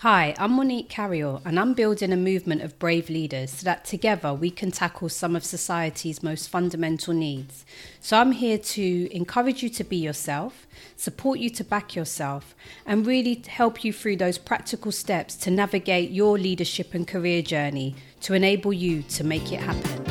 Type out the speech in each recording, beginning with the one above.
Hi, I'm Monique Cariol, and I'm building a movement of brave leaders so that together we can tackle some of society's most fundamental needs. So I'm here to encourage you to be yourself, support you to back yourself, and really help you through those practical steps to navigate your leadership and career journey to enable you to make it happen.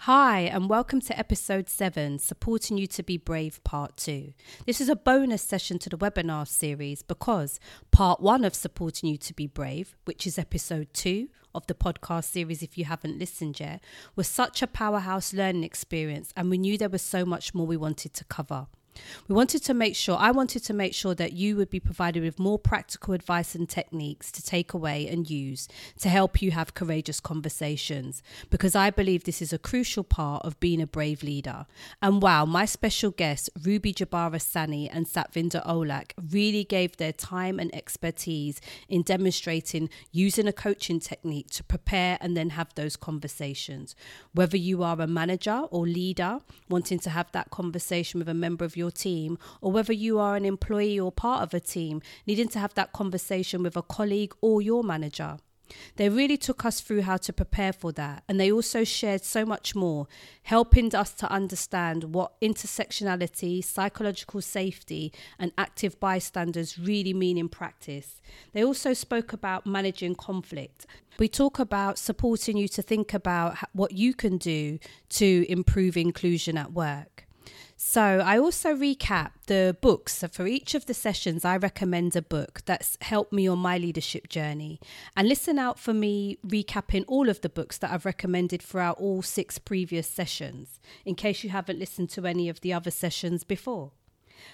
Hi, and welcome to episode 7, Supporting You to Be Brave, part 2. This is a bonus session to the webinar series because part 1 of Supporting You to Be Brave, which is episode 2 of the podcast series if you haven't listened yet, was such a powerhouse learning experience, and we knew there was so much more we wanted to cover. I wanted to make sure that you would be provided with more practical advice and techniques to take away and use to help you have courageous conversations, because I believe this is a crucial part of being a brave leader. And wow, my special guests, Rubi Gubara-Sannie and Satvinder Aulak, really gave their time and expertise in demonstrating using a coaching technique to prepare and then have those conversations. Whether you are a manager or leader wanting to have that conversation with a member of your team, or whether you are an employee or part of a team needing to have that conversation with a colleague or your manager. They really took us through how to prepare for that, and they also shared so much more, helping us to understand what intersectionality, psychological safety and active bystanders really mean in practice. They also spoke about managing conflict. We talk about supporting you to think about what you can do to improve inclusion at work. So I also recap the books. So for each of the sessions, I recommend a book that's helped me on my leadership journey. And listen out for me recapping all of the books that I've recommended throughout all 6 previous sessions, in case you haven't listened to any of the other sessions before.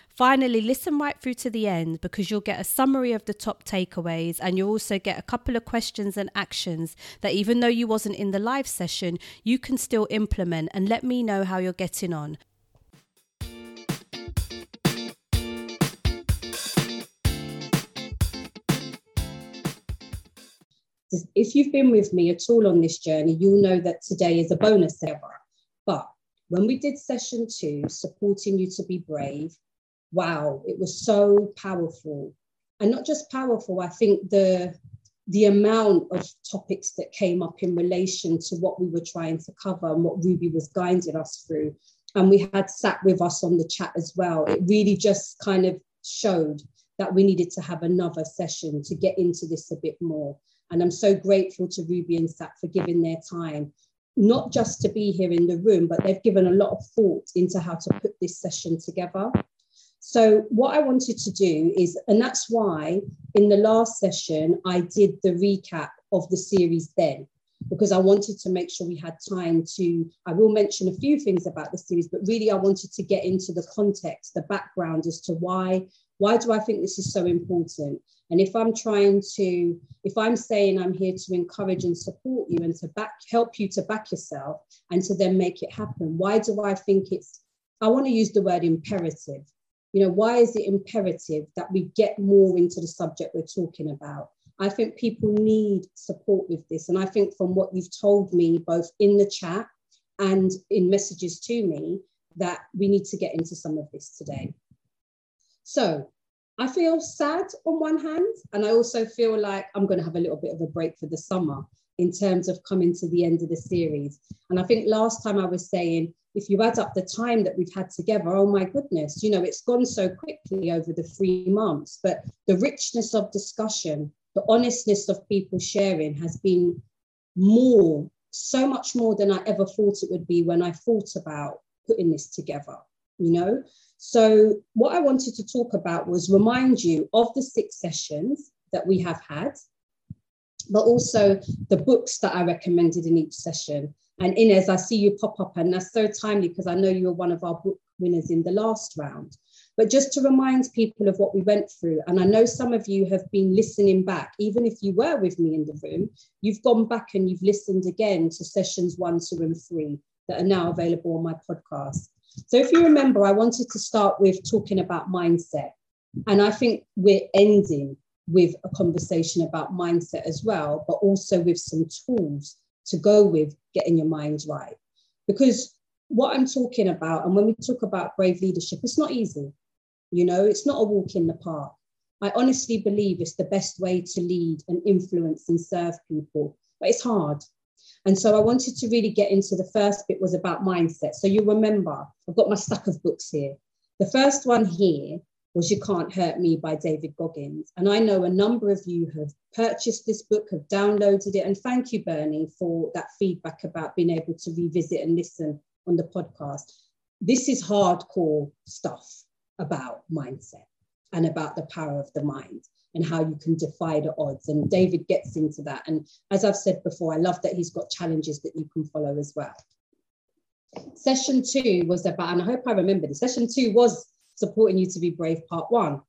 Finally, listen right through to the end, because you'll get a summary of the top takeaways, and you'll also get a couple of questions and actions that, even though you wasn't in the live session, you can still implement and let me know how you're getting on. If you've been with me at all on this journey, you'll know that today is a bonus, Deborah. But when we did session 2, Supporting You to Be Brave, wow, it was so powerful. And not just powerful, I think the amount of topics that came up in relation to what we were trying to cover and what Rubi was guiding us through. And we had sat with us on the chat as well. It really just kind of showed that we needed to have another session to get into this a bit more. And I'm so grateful to Rubi and Sat for giving their time, not just to be here in the room, but they've given a lot of thought into how to put this session together. So what I wanted to do is, and that's why in the last session, I did the recap of the series then, because I wanted to make sure we had time to, I will mention a few things about the series, but really I wanted to get into the context, the background as to why do I think this is so important? And if I'm saying I'm here to encourage and support you and to help you to back yourself and to then make it happen, why do I think I want to use the word imperative. You know, why is it imperative that we get more into the subject we're talking about? I think people need support with this. And I think from what you've told me, both in the chat and in messages to me, that we need to get into some of this today. So I feel sad on one hand, and I also feel like I'm going to have a little bit of a break for the summer in terms of coming to the end of the series. And I think last time I was saying, if you add up the time that we've had together, oh my goodness, you know, it's gone so quickly over the 3 months, but the richness of discussion, the honestness of people sharing has been so much more than I ever thought it would be when I thought about putting this together. You know, so what I wanted to talk about was remind you of the 6 sessions that we have had, but also the books that I recommended in each session. And Inez, I see you pop up, and that's so timely because I know you were one of our book winners in the last round. But just to remind people of what we went through, and I know some of you have been listening back, even if you were with me in the room, you've gone back and you've listened again to sessions 1, 2, and 3 that are now available on my podcast. So if you remember, I wanted to start with talking about mindset. And I think we're ending with a conversation about mindset as well, but also with some tools to go with getting your mind right. Because what I'm talking about, and when we talk about brave leadership, it's not easy. You know, it's not a walk in the park. I honestly believe it's the best way to lead and influence and serve people, but it's hard. And so I wanted to really get into the first bit was about mindset. So you remember, I've got my stack of books here. The first one here was You Can't Hurt Me by David Goggins. And I know a number of you have purchased this book, have downloaded it. And thank you, Bernie, for that feedback about being able to revisit and listen on the podcast. This is hardcore stuff about mindset and about the power of the mind and how you can defy the odds. And David gets into that. And as I've said before, I love that he's got challenges that you can follow as well. Session two was about, and I hope I remember this, session two was Supporting You to Be Brave, part one.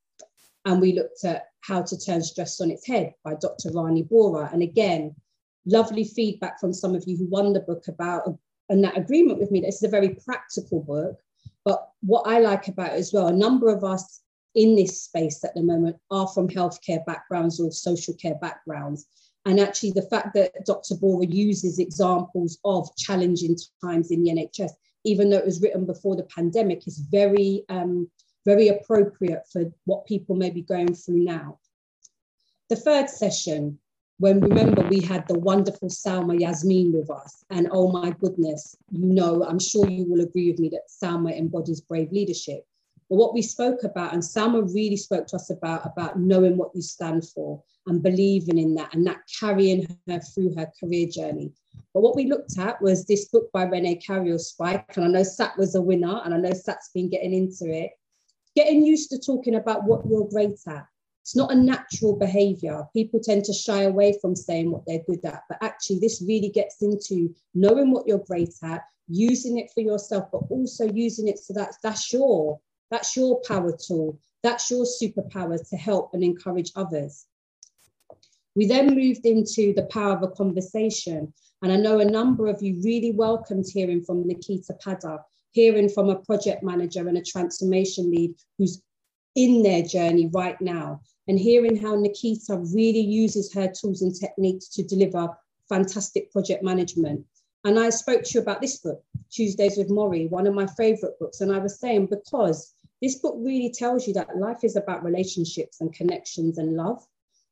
And we looked at How to Turn Stress on Its Head by Dr. Rani Bora. And again, lovely feedback from some of you who won the book about, and that agreement with me, that this is a very practical book. But what I like about it as well, a number of us in this space at the moment are from healthcare backgrounds or social care backgrounds. And actually the fact that Dr. Bora uses examples of challenging times in the NHS, even though it was written before the pandemic, is very, very appropriate for what people may be going through now. The third session, when remember we had the wonderful Salma Yasmeen with us, and oh my goodness, you know, I'm sure you will agree with me that Salma embodies brave leadership. But what we spoke about, and Salma really spoke to us about knowing what you stand for and believing in that, and that carrying her through her career journey. But what we looked at was this book by Renee Cariol Spike, and I know Sat was a winner, and I know Sat's been getting into it. Getting used to talking about what you're great at. It's not a natural behavior. People tend to shy away from saying what they're good at, but actually this really gets into knowing what you're great at, using it for yourself, but also using it so that that's your power tool, that's your superpower to help and encourage others. We then moved into the power of a conversation. And I know a number of you really welcomed hearing from Nikita Pada, hearing from a project manager and a transformation lead who's in their journey right now, and hearing how Nikita really uses her tools and techniques to deliver fantastic project management. And I spoke to you about this book, Tuesdays with Maury, one of my favorite books. And I was saying, because this book really tells you that life is about relationships and connections and love.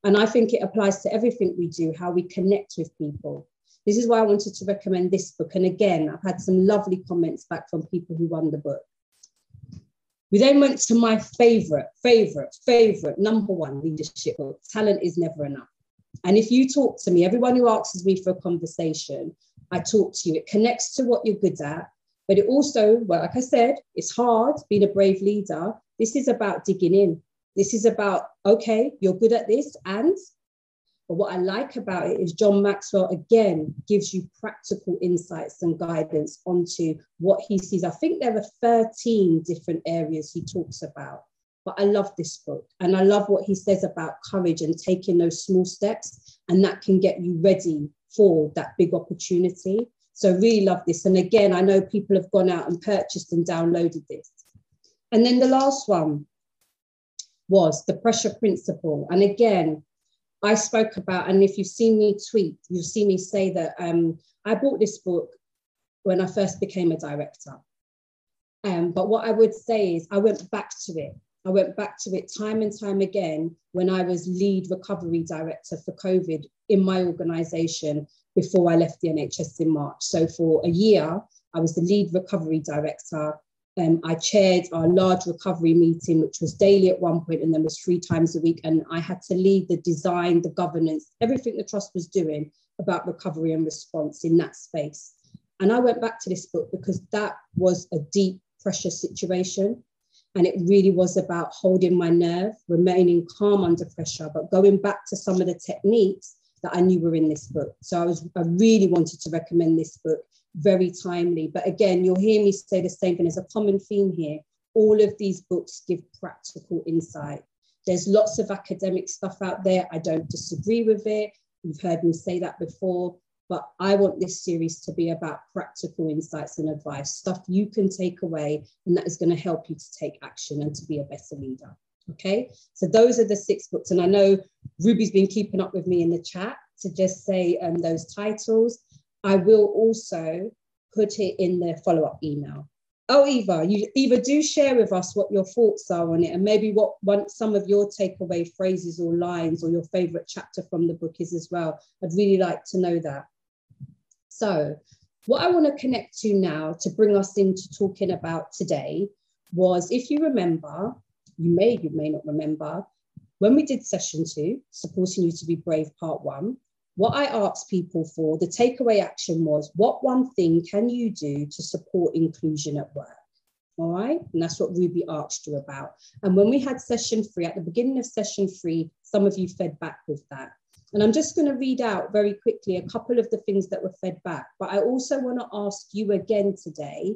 And I think it applies to everything we do, how we connect with people. This is why I wanted to recommend this book. And again, I've had some lovely comments back from people who won the book. We then went to my favorite, number one leadership book, Talent is Never Enough. And if you talk to me, everyone who asks me for a conversation, I talk to you. It connects to what you're good at, but it also, well, like I said, it's hard being a brave leader. This is about digging in. This is about, okay, you're good at this, and but what I like about it is John Maxwell, again, gives you practical insights and guidance onto what he sees. I think there are 13 different areas he talks about, but I love this book. And I love what he says about courage and taking those small steps, and that can get you ready for that big opportunity. So I really love this. And again, I know people have gone out and purchased and downloaded this. And then the last one was the pressure principle. And again, I spoke about, and if you've seen me tweet, you'll see me say that I bought this book when I first became a director. But what I would say is I went back to it. I went back to it time and time again when I was lead recovery director for COVID in my organisation before I left the NHS in March. So for a year, I was the lead recovery director. I chaired our large recovery meeting, which was daily at one point and then was 3 times a week. And I had to lead the design, the governance, everything the trust was doing about recovery and response in that space. And I went back to this book because that was a deep pressure situation. And it really was about holding my nerve, remaining calm under pressure, but going back to some of the techniques that I knew were in this book. So I really wanted to recommend this book. Very timely. But again, you'll hear me say the same thing. There's a common theme here. All of these books give practical insight. There's lots of academic stuff out there. I don't disagree with it. You've heard me say that before, but I want this series to be about practical insights and advice, stuff you can take away, and that is going to help you to take action and to be a better leader. Okay, so those are the 6 books. And I know Ruby's been keeping up with me in the chat to just say those titles. I will also put it in their follow-up email. Oh, Eva, do share with us what your thoughts are on it, and maybe what some of your takeaway phrases or lines or your favourite chapter from the book is as well. I'd really like to know that. So what I want to connect to now to bring us into talking about today was, if you remember, you may not remember, when we did session 2, Supporting You to Be Brave part 1, what I asked people for, the takeaway action was, what one thing can you do to support inclusion at work? All right, and that's what Rubi asked you about. And when we had session 3, at the beginning of session 3, some of you fed back with that. And I'm just going to read out very quickly a couple of the things that were fed back. But I also want to ask you again today,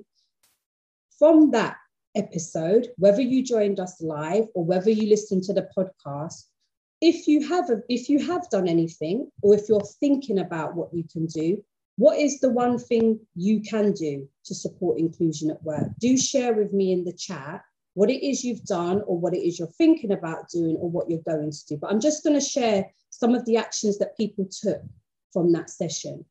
from that episode, whether you joined us live or whether you listened to the podcast, if you have done anything, or if you're thinking about what you can do, what is the one thing you can do to support inclusion at work? Do share with me in the chat what it is you've done, or what it is you're thinking about doing, or what you're going to do. But I'm just going to share some of the actions that people took from that session.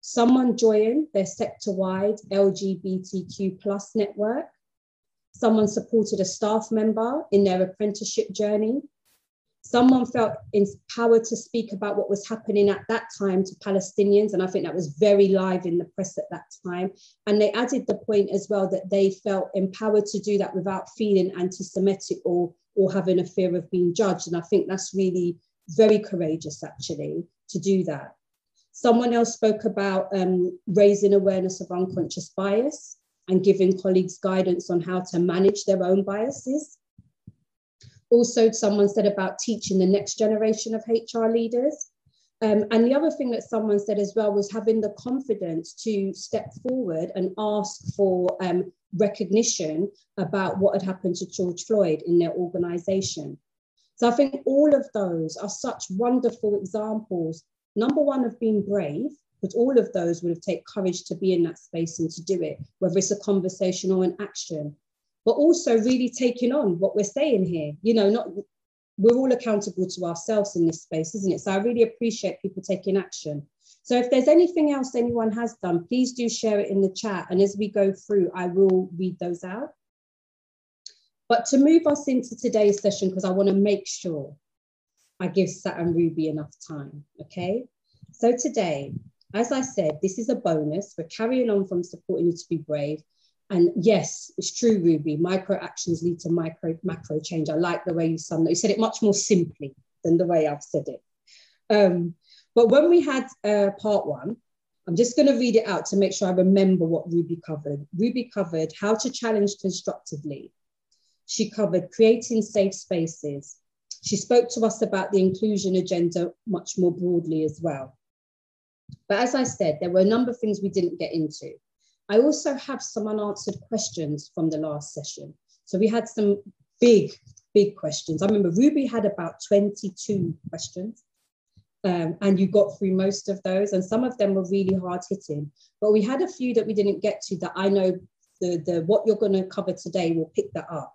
Someone joined their sector-wide LGBTQ plus network. Someone supported a staff member in their apprenticeship journey. Someone felt empowered to speak about what was happening at that time to Palestinians, and I think that was very live in the press at that time. And they added the point as well that they felt empowered to do that without feeling anti-Semitic or having a fear of being judged. And I think that's really very courageous, actually, to do that. Someone else spoke about raising awareness of unconscious bias and giving colleagues guidance on how to manage their own biases. Also, someone said about teaching the next generation of HR leaders. And the other thing that someone said as well was having the confidence to step forward and ask for recognition about what had happened to George Floyd in their organisation. So I think all of those are such wonderful examples, number one, of being brave, but all of those would have taken courage to be in that space and to do it, whether it's a conversation or an action. But also really taking on what we're saying here. You know, we're all accountable to ourselves in this space, isn't it? So I really appreciate people taking action. So if there's anything else anyone has done, please do share it in the chat. And as we go through, I will read those out. But to move us into today's session, because I want to make sure I give Sat and Rubi enough time, okay? So today, as I said, this is a bonus. We're carrying on from Supporting You to Be Brave. And yes, it's true, Rubi, micro actions lead to macro change. I like the way you summed it. You said it much more simply than the way I've said it. But when we had part 1, I'm just going to read it out to make sure I remember what Rubi covered. Rubi covered how to challenge constructively. She covered creating safe spaces. She spoke to us about the inclusion agenda much more broadly as well. But as I said, there were a number of things we didn't get into. I also have some unanswered questions from the last session. So we had some big, big questions. I remember Rubi had about 22 questions and you got through most of those, and some of them were really hard hitting. But we had a few that we didn't get to that I know what you're going to cover today will pick that up.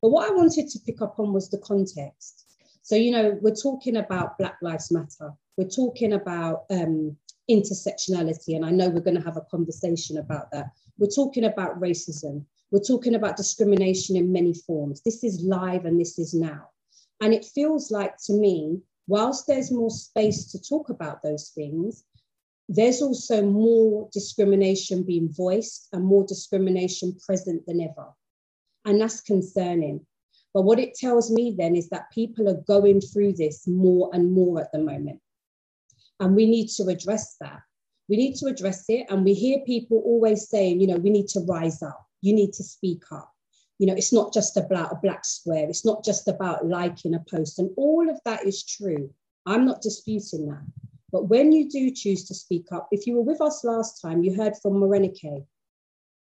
But what I wanted to pick up on was the context. So, you know, we're talking about Black Lives Matter. We're talking about intersectionality, and I know we're going to have a conversation about that. We're talking about racism. We're talking about discrimination in many forms. This is live and this is now. And it feels like, to me, whilst there's more space to talk about those things, there's also more discrimination being voiced and more discrimination present than ever. And that's concerning. But what it tells me then is that people are going through this more and more at the moment. And we need to address that. We need to address it. And we hear people always saying, you know, we need to rise up. You need to speak up. You know, it's not just about a black square. It's not just about liking a post. And all of that is true. I'm not disputing that. But when you do choose to speak up, if you were with us last time, you heard from Morenike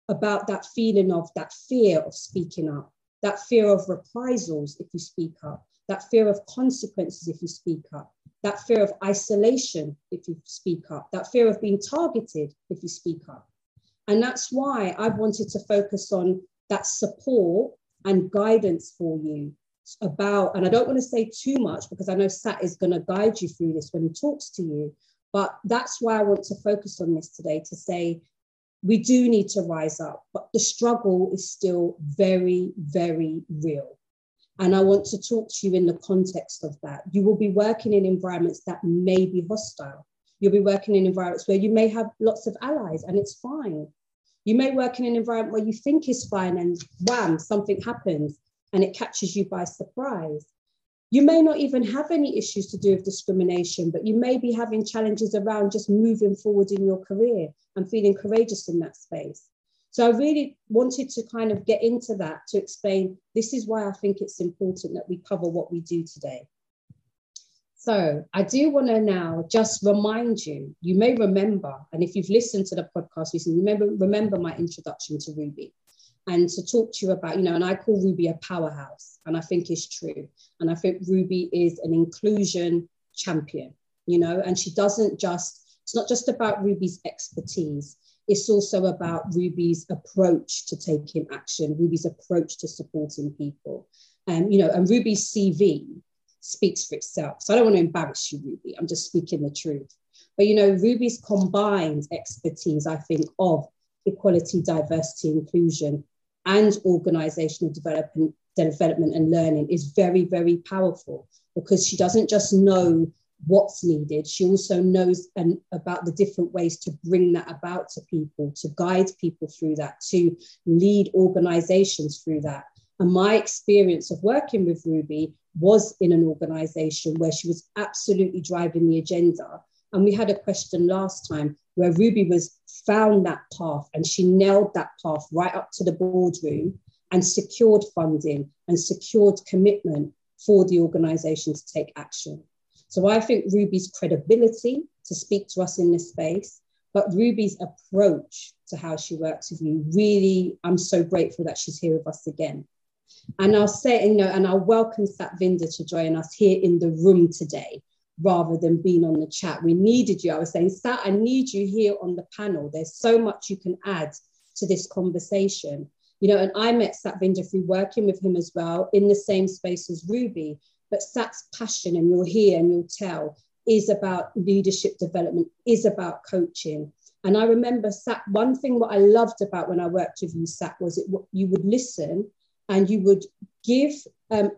about that feeling of that fear of speaking up, that fear of reprisals if you speak up, that fear of consequences if you speak up, that fear of isolation if you speak up, that fear of being targeted if you speak up. And that's why I've wanted to focus on that support and guidance for you about, and I don't want to say too much because I know Sat is going to guide you through this when he talks to you, but that's why I want to focus on this today, to say We do need to rise up, but the struggle is still very, very real. And I want to talk to you in the context of that. You will be working in environments that may be hostile. You'll be working in environments where you may have lots of allies and it's fine. You may work in an environment where you think is fine and wham, something happens and it catches you by surprise. You may not even have any issues to do with discrimination, but you may be having challenges around just moving forward in your career and feeling courageous in that space. So I really wanted to kind of get into that to explain, this is why I think it's important that we cover what we do today. So I do want to now just remind you, you may remember, and if you've listened to the podcast recently, remember my introduction to Rubi. And to talk to you about, you know, and I call Rubi a powerhouse, and I think it's true. And I think Rubi is an inclusion champion, you know, and she doesn't just, it's not just about Rubi's expertise, it's also about Rubi's approach to taking action, Rubi's approach to supporting people. You know, and Rubi's CV speaks for itself. So I don't want to embarrass you, Rubi, I'm just speaking the truth. But, you know, Rubi's combined expertise, I think, of equality, diversity, inclusion, and organizational development and learning is very, very powerful, because she doesn't just know what's needed, she also knows about the different ways to bring that about to people, to guide people through that, to lead organizations through that. And my experience of working with Rubi was in an organization where she was absolutely driving the agenda. And we had a question last time where Rubi was found that path, and she nailed that path right up to the boardroom and secured funding and secured commitment for the organisation to take action. So I think Rubi's credibility to speak to us in this space, but Rubi's approach to how she works with you, really, I'm so grateful that she's here with us again. And I'll say, you know, and I'll welcome Satvinder to join us here in the room today, rather than being on the chat. We needed you. I was saying, Sat, I need you here on the panel. There's so much you can add to this conversation. You know, and I met Satvinder through working with him as well in the same space as Rubi, but Sat's passion, and you'll hear and you'll tell, is about leadership development, is about coaching. And I remember, Sat, one thing what I loved about when I worked with you, Sat, was you would listen and you would give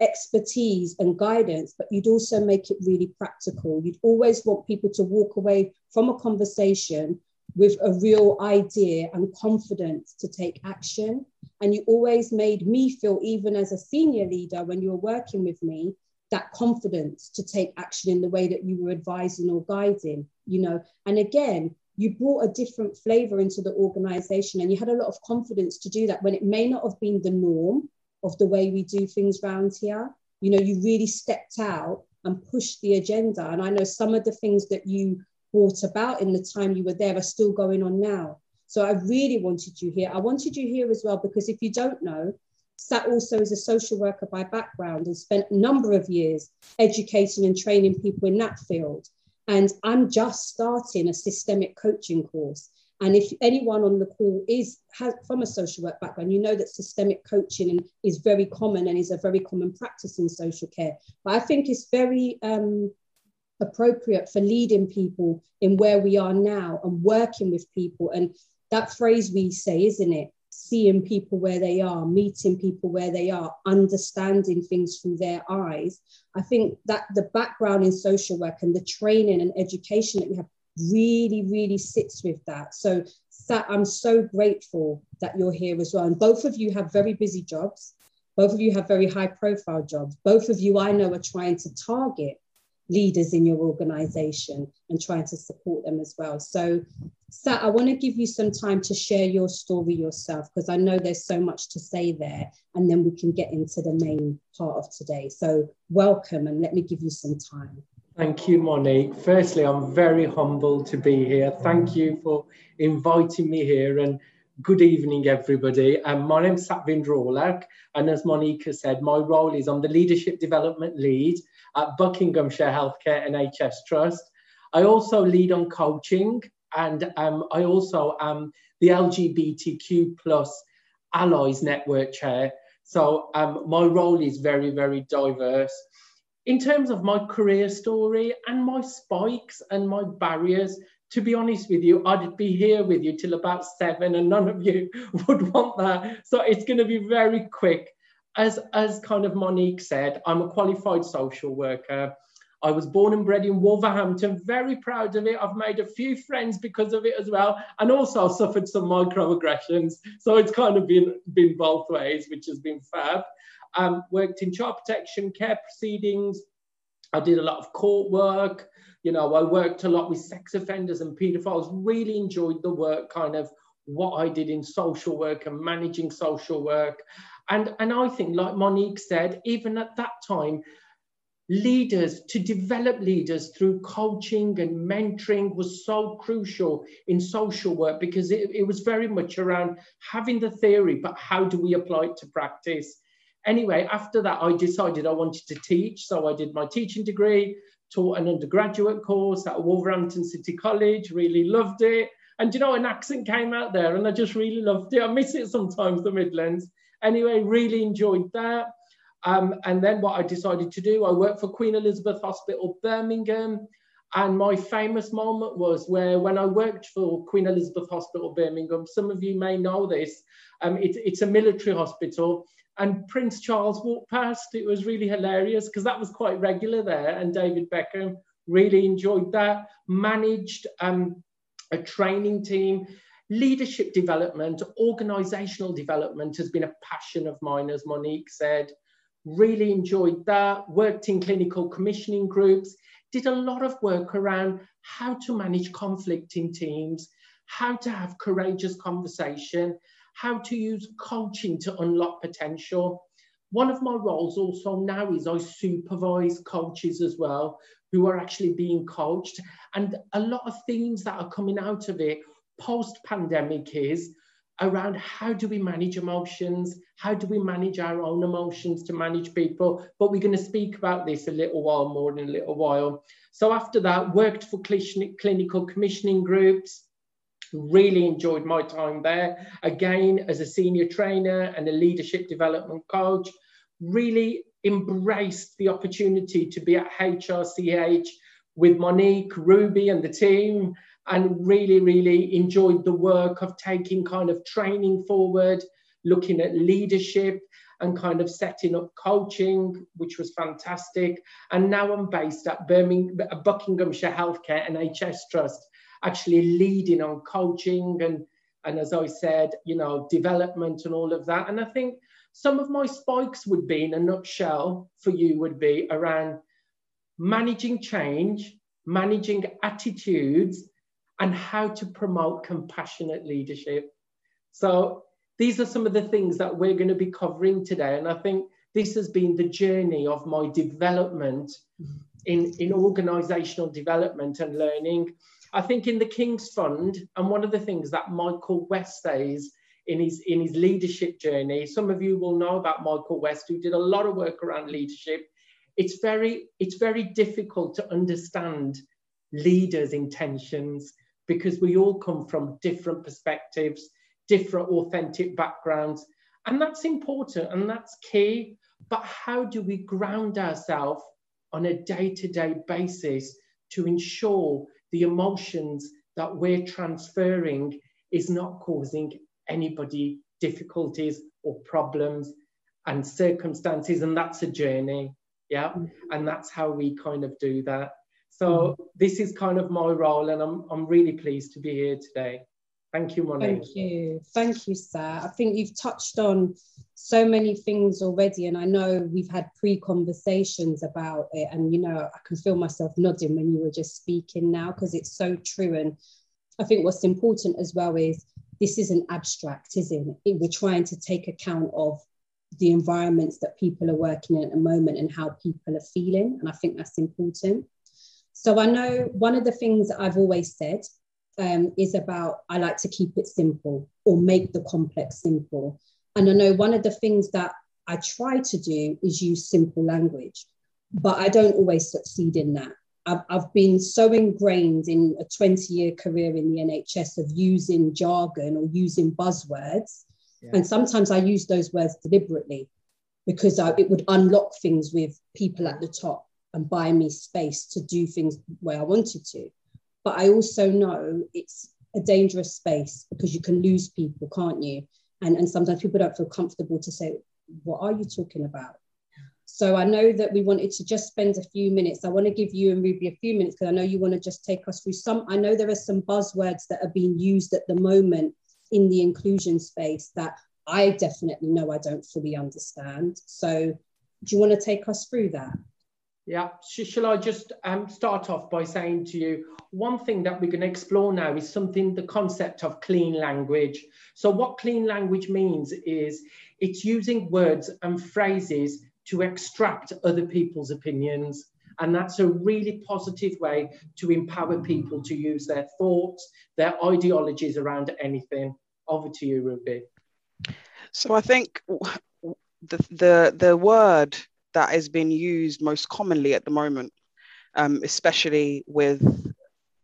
expertise and guidance, but you'd also make it really practical. You'd always want people to walk away from a conversation with a real idea and confidence to take action. And you always made me feel, even as a senior leader, when you were working with me, that confidence to take action in the way that you were advising or guiding, you know. And again, you brought a different flavor into the organization, and you had a lot of confidence to do that when it may not have been the norm of the way we do things around here. You know, you really stepped out and pushed the agenda. And I know some of the things that you brought about in the time you were there are still going on now. So I really wanted you here. I wanted you here as well, because if you don't know, Sat also is a social worker by background and spent a number of years educating and training people in that field. And I'm just starting a systemic coaching course. And if anyone on the call has from a social work background, you know that systemic coaching is very common and is a very common practice in social care. But I think it's very appropriate for leading people in where we are now and working with people. And that phrase we say, isn't it? Seeing people where they are, meeting people where they are, understanding things through their eyes. I think that the background in social work and the training and education that we have really, really sits with that. So Sat, I'm so grateful that you're here as well. And both of you have very busy jobs. Both of you have very high profile jobs. Both of you I know are trying to target leaders in your organization and trying to support them as well. So Sat, I want to give you some time to share your story yourself, because I know there's so much to say there, and then we can get into the main part of today. So welcome, and let me give you some time. Thank you, Monique. Firstly, I'm very humbled to be here. Thank you for inviting me here, and good evening, everybody. My name is Satvinder Aulak, and as Monique has said, my role is I'm the Leadership Development Lead at Buckinghamshire Healthcare NHS Trust. I also lead on coaching, and I also am the LGBTQ Plus Allies Network Chair. So my role is very, very diverse. In terms of my career story and my spikes and my barriers to be honest with you, I'd be here with you till about 7 and none of you would want that. So it's going to be very quick. As kind of Monique said, I'm a qualified social worker. I was born and bred in Wolverhampton, very proud of it. I've made a few friends because of it as well. And also I've suffered some microaggressions. So it's kind of been both ways, which has been fab. Worked in child protection, care proceedings. I did a lot of court work. You know, I worked a lot with sex offenders and paedophiles, really enjoyed the work, kind of what I did in social work and managing social work. And I think, like Monique said, even at that time, leaders, to develop leaders through coaching and mentoring was so crucial in social work, because it was very much around having the theory, but how do we apply it to practice? Anyway, after that, I decided I wanted to teach. So I did my teaching degree, taught an undergraduate course at Wolverhampton City College, really loved it. And, you know, an accent came out there and I just really loved it. I miss it sometimes, the Midlands. Anyway, really enjoyed that. And then what I decided to do, I worked for Queen Elizabeth Hospital Birmingham. And my famous moment was when I worked for Queen Elizabeth Hospital Birmingham, some of you may know this, it's a military hospital. And Prince Charles walked past. It was really hilarious because that was quite regular there. And David Beckham, really enjoyed that. Managed a training team. Leadership development, organisational development has been a passion of mine, as Monique said. Really enjoyed that. Worked in clinical commissioning groups. Did a lot of work around how to manage conflict in teams, how to have courageous conversation, how to use coaching to unlock potential. One of my roles also now is I supervise coaches as well, who are actually being coached. And a lot of themes that are coming out of it post-pandemic is around how do we manage emotions? How do we manage our own emotions to manage people? But we're going to speak about this a little while more in a little while. So after that, worked for clinical commissioning groups, really enjoyed my time there. Again, as a senior trainer and a leadership development coach, really embraced the opportunity to be at HRCH with Monique, Ruby and the team, and really, really enjoyed the work of taking kind of training forward, looking at leadership and kind of setting up coaching, which was fantastic. And now I'm based at Buckinghamshire Healthcare NHS Trust, actually leading on coaching and as I said, you know, development and all of that. And I think some of my spikes would be, in a nutshell for you, would be around managing change, managing attitudes, and how to promote compassionate leadership. So these are some of the things that we're going to be covering today. And I think this has been the journey of my development in organisational development and learning. I think in the King's Fund, and one of the things that Michael West says in his leadership journey, some of you will know about Michael West, who did a lot of work around leadership. It's very difficult to understand leaders' intentions because we all come from different perspectives, different authentic backgrounds, and that's important and that's key. But how do we ground ourselves on a day-to-day basis to ensure the emotions that we're transferring is not causing anybody difficulties or problems and circumstances? And that's a journey, yeah? And that's how we kind of do that. So this is kind of my role, and I'm really pleased to be here today. Thank you, Monique. Thank you, Sir. I think you've touched on so many things already, and I know we've had pre-conversations about it, and, you know, I can feel myself nodding when you were just speaking now, because it's so true. And I think what's important as well is this isn't abstract, is it? We're trying to take account of the environments that people are working in at the moment and how people are feeling, and I think that's important. So I know one of the things that I've always said is about, I like to keep it simple or make the complex simple. And I know one of the things that I try to do is use simple language, but I don't always succeed in that. I've been so ingrained in a 20-year career in the NHS of using jargon or using buzzwords. Yeah. And sometimes I use those words deliberately because it would unlock things with people at the top and buy me space to do things where I wanted to. But I also know it's a dangerous space because you can lose people, can't you? And sometimes people don't feel comfortable to say, what are you talking about? So I know that we wanted to just spend a few minutes. I want to give you and Rubi a few minutes because I know you want to just take us through some. I know there are some buzzwords that are being used at the moment in the inclusion space that I definitely know I don't fully understand. So do you want to take us through that? Yeah, shall I just start off by saying to you, one thing that we're going to explore now is the concept of clean language. So what clean language means is it's using words and phrases to extract other people's opinions. And that's a really positive way to empower people to use their thoughts, their ideologies around anything. Over to you, Rubi. So I think the word that has been used most commonly at the moment, especially with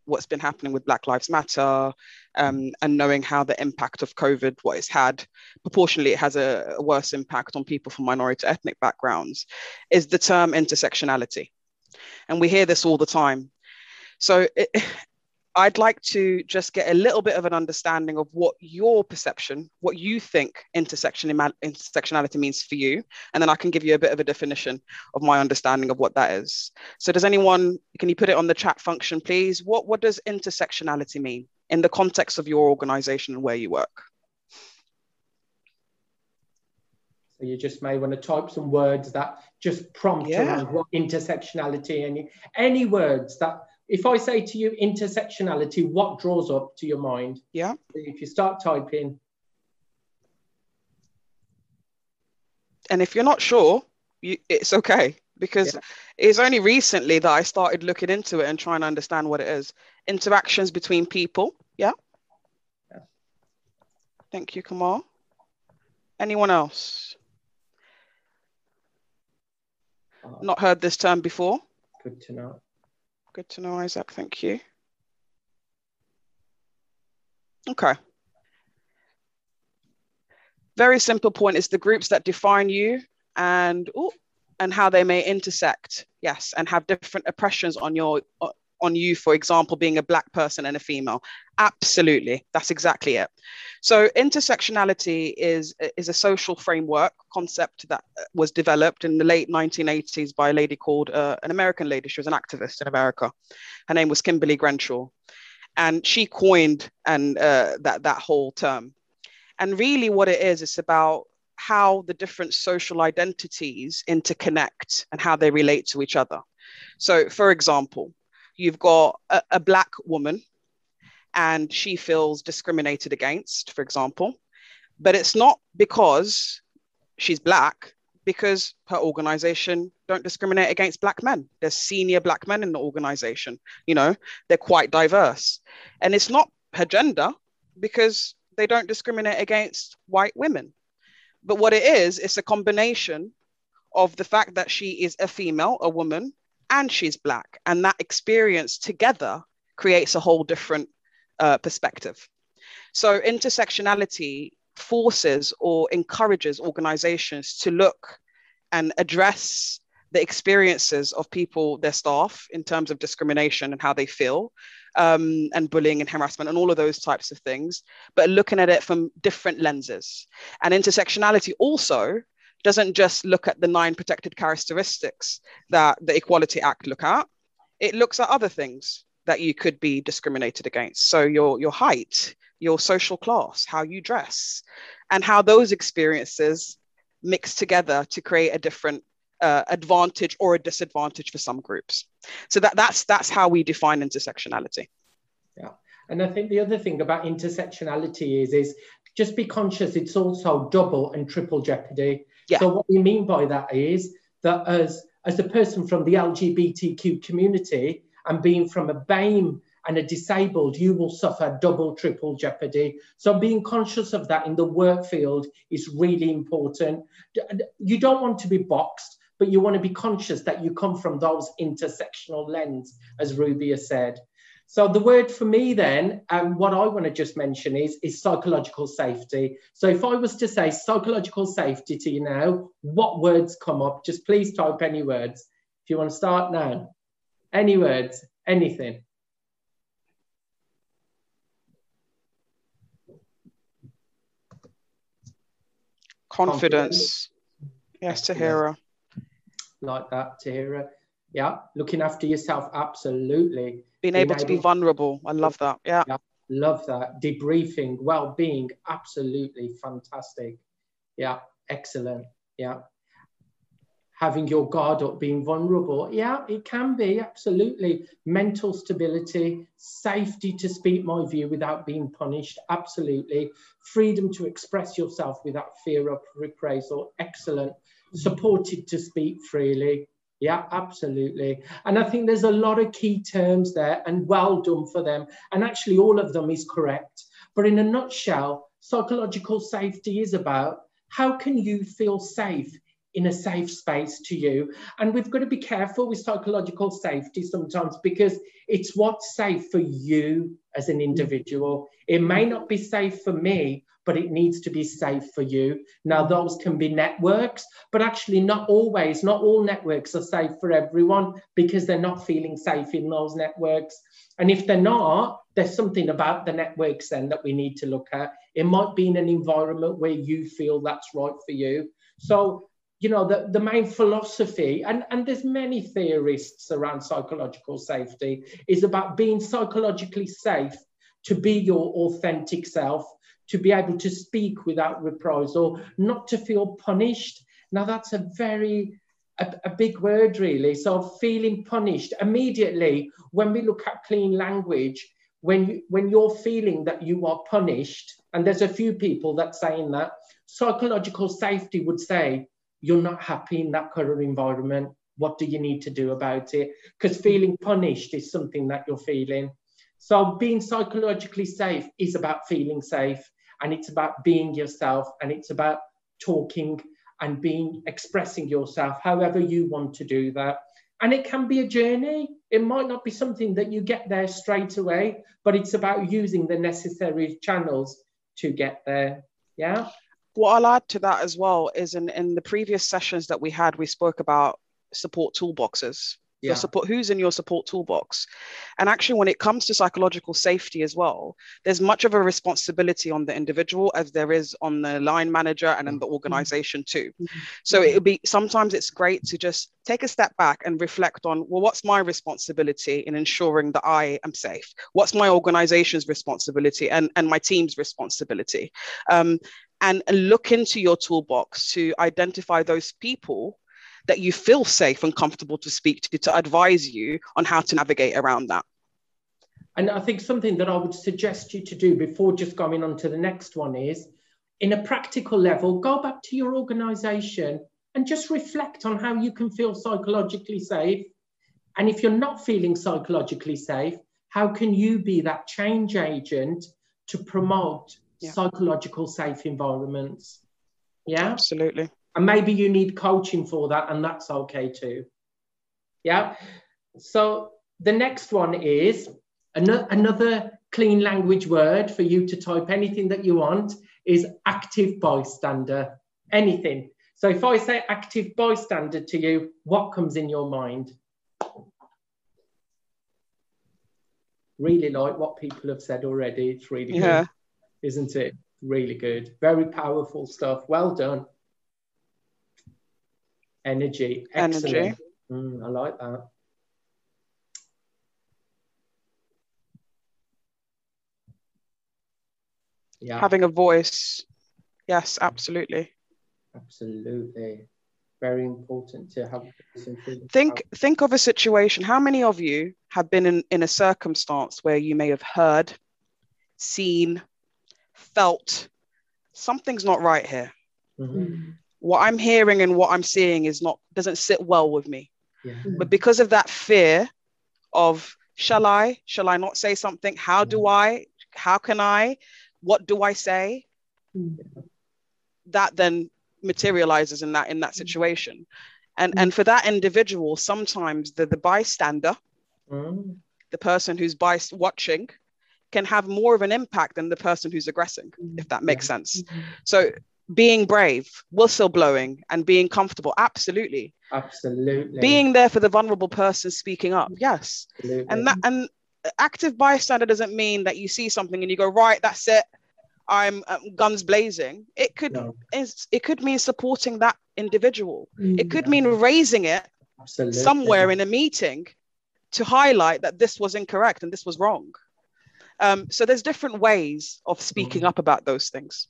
what's been happening with Black Lives Matter, and knowing how the impact of COVID, what it's had, proportionally it has a worse impact on people from minority ethnic backgrounds, is the term intersectionality. And we hear this all the time. So I'd like to just get a little bit of an understanding of what your perception, what you think intersectionality means for you. And then I can give you a bit of a definition of my understanding of what that is. So does anyone, can you put it on the chat function, please? What does intersectionality mean in the context of your organization and where you work? So you just may want to type some words that just prompt around what intersectionality, any words that, if I say to you intersectionality, what draws up to your mind? Yeah. If you start typing. And if you're not sure, it's okay, because it's only recently that I started looking into it and trying to understand what it is. Interactions between people. Yeah. Thank you, Kamal. Anyone else? Not heard this term before. Good to know. Good to know, Isaac. Thank you. Okay. Very simple point is the groups that define you and how they may intersect. Yes, and have different oppressions on your on you. For example, being a Black person and a female. Absolutely, that's exactly it. So intersectionality is a social framework concept that was developed in the late 1980s by a lady called, an American lady, she was an activist in America. Her name was Kimberlé Crenshaw. And she coined that whole term. And really what it is, it's about how the different social identities interconnect and how they relate to each other. So for example, you've got a Black woman and she feels discriminated against, for example, but it's not because she's Black, because her organization don't discriminate against Black men. There's senior Black men in the organization, you know, they're quite diverse. And it's not her gender, because they don't discriminate against white women. But what it is, it's a combination of the fact that she is a female, a woman, and she's Black. And that experience together creates a whole different perspective. So intersectionality forces or encourages organizations to look and address the experiences of people, their staff, in terms of discrimination and how they feel, and bullying and harassment and all of those types of things, but looking at it from different lenses. And intersectionality also doesn't just look at the 9 protected characteristics that the Equality Act look at, it looks at other things that you could be discriminated against. So your height, your social class, how you dress, and how those experiences mix together to create a different advantage or a disadvantage for some groups. So that's how we define intersectionality. Yeah, and I think the other thing about intersectionality is just be conscious it's also double and triple jeopardy. Yeah. So what we mean by that is that as a person from the LGBTQ community, and being from a BAME and a disabled, you will suffer double, triple jeopardy. So being conscious of that in the work field is really important. You don't want to be boxed, but you want to be conscious that you come from those intersectional lens, as Rubi has said. So the word for me then, and what I want to just mention is psychological safety. So if I was to say psychological safety to you now, what words come up? Just please type any words. If you want to start now. Any words, anything. confidence. Yes, Tahira. Like that, Tahira. Yeah, looking after yourself, absolutely. Being able to be vulnerable, I love that. Yeah. Love that. Debriefing, well-being, absolutely fantastic. Yeah, excellent. Yeah. Having your guard up, being vulnerable. Yeah, it can be, absolutely. Mental stability, safety to speak my view without being punished, absolutely. Freedom to express yourself without fear of reprisal, excellent. Supported to speak freely. Yeah, absolutely. And I think there's a lot of key terms there, and well done for them. And actually all of them is correct. But in a nutshell, psychological safety is about how can you feel safe in a safe space to you. And we've got to be careful with psychological safety sometimes, because it's what's safe for you as an individual. It may not be safe for me, but it needs to be safe for you. Now, those can be networks, but actually not always, not all networks are safe for everyone, because they're not feeling safe in those networks. And if they're not, there's something about the networks then that we need to look at. It might be in an environment where you feel that's right for you. So, you know, the main philosophy, and there's many theorists around psychological safety, is about being psychologically safe to be your authentic self, to be able to speak without reprisal, not to feel punished. Now, that's a big word, really. So feeling punished immediately, when we look at clean language, when you're feeling that you are punished, and there's a few people that saying that, psychological safety would say, you're not happy in that current environment. What do you need to do about it? Because feeling punished is something that you're feeling. So being psychologically safe is about feeling safe, and it's about being yourself, and it's about talking and expressing yourself however you want to do that. And it can be a journey. It might not be something that you get there straight away, but it's about using the necessary channels to get there. Yeah. What I'll add to that as well is in the previous sessions that we had, we spoke about support toolboxes. Yeah. So who's in your support toolbox? And actually, when it comes to psychological safety as well, there's much of a responsibility on the individual as there is on the line manager and in the organization too. So sometimes it's great to just take a step back and reflect on, well, what's my responsibility in ensuring that I am safe? What's my organization's responsibility and my team's responsibility? And look into your toolbox to identify those people that you feel safe and comfortable to speak to advise you on how to navigate around that. And I think something that I would suggest you to do before just going on to the next one is, in a practical level, go back to your organization and just reflect on how you can feel psychologically safe. And if you're not feeling psychologically safe, how can you be that change agent to promote psychological safe environments? Yeah, absolutely. And maybe you need coaching for that, and that's okay too. Yeah. So the next one is another clean language word for you to type anything that you want is active bystander. Anything. So if I say active bystander to you, what comes in your mind? Really like what people have said already. It's really good. Isn't it? Really good. Very powerful stuff. Well done. Energy. Excellent. Energy. I like that. Yeah. Having a voice. Yes, absolutely. Absolutely. Very important to have. Think of a situation. How many of you have been in a circumstance where you may have heard, seen, felt something's not right here? Mm-hmm. What I'm hearing and what I'm seeing doesn't sit well with me. Yeah. But because of that fear of shall I not say something? How do I? How can I? What do I say? Yeah. That then materializes in that situation. And for that individual, sometimes the bystander, the person who's watching, can have more of an impact than the person who's aggressing, if that makes sense. So being brave, whistleblowing, and being comfortable, absolutely. Absolutely. Being there for the vulnerable person speaking up, yes. Absolutely. And active bystander doesn't mean that you see something and you go, right, that's it. I'm guns blazing. It could it could mean supporting that individual. It could mean raising it somewhere in a meeting to highlight that this was incorrect and this was wrong. So there's different ways of speaking up about those things.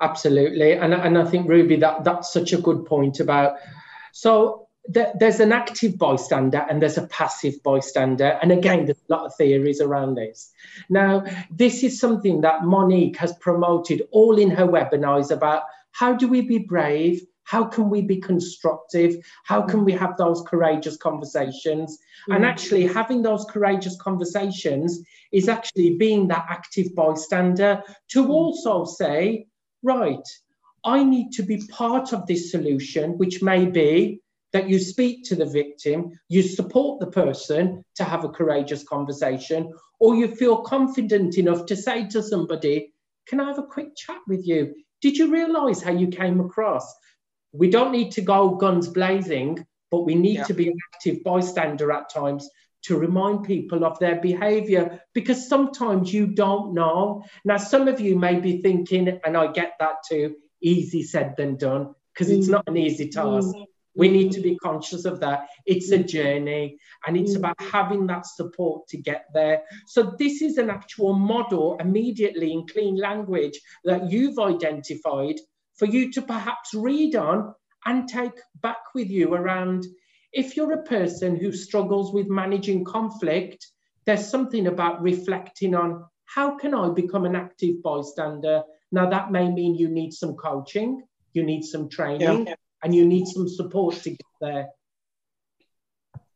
Absolutely. And I think, Rubi, that's such a good point about... So there's an active bystander and there's a passive bystander. And again, there's a lot of theories around this. Now, this is something that Monique has promoted all in her webinars about how do we be brave? How can we be constructive? How can we have those courageous conversations? And actually having those courageous conversations is actually being that active bystander to also say, right, I need to be part of this solution, which may be that you speak to the victim, you support the person to have a courageous conversation, or you feel confident enough to say to somebody, can I have a quick chat with you? Did you realise how you came across? We don't need to go guns blazing, but we need to be an active bystander at times to remind people of their behaviour, because sometimes you don't know. Now, some of you may be thinking, and I get that too, easy said than done, because it's not an easy task. We need to be conscious of that. It's a journey, and it's about having that support to get there. So this is an actual model immediately in clean language that you've identified for you to perhaps read on and take back with you around, if you're a person who struggles with managing conflict, there's something about reflecting on, how can I become an active bystander? Now, that may mean you need some coaching, you need some training, and you need some support to get there.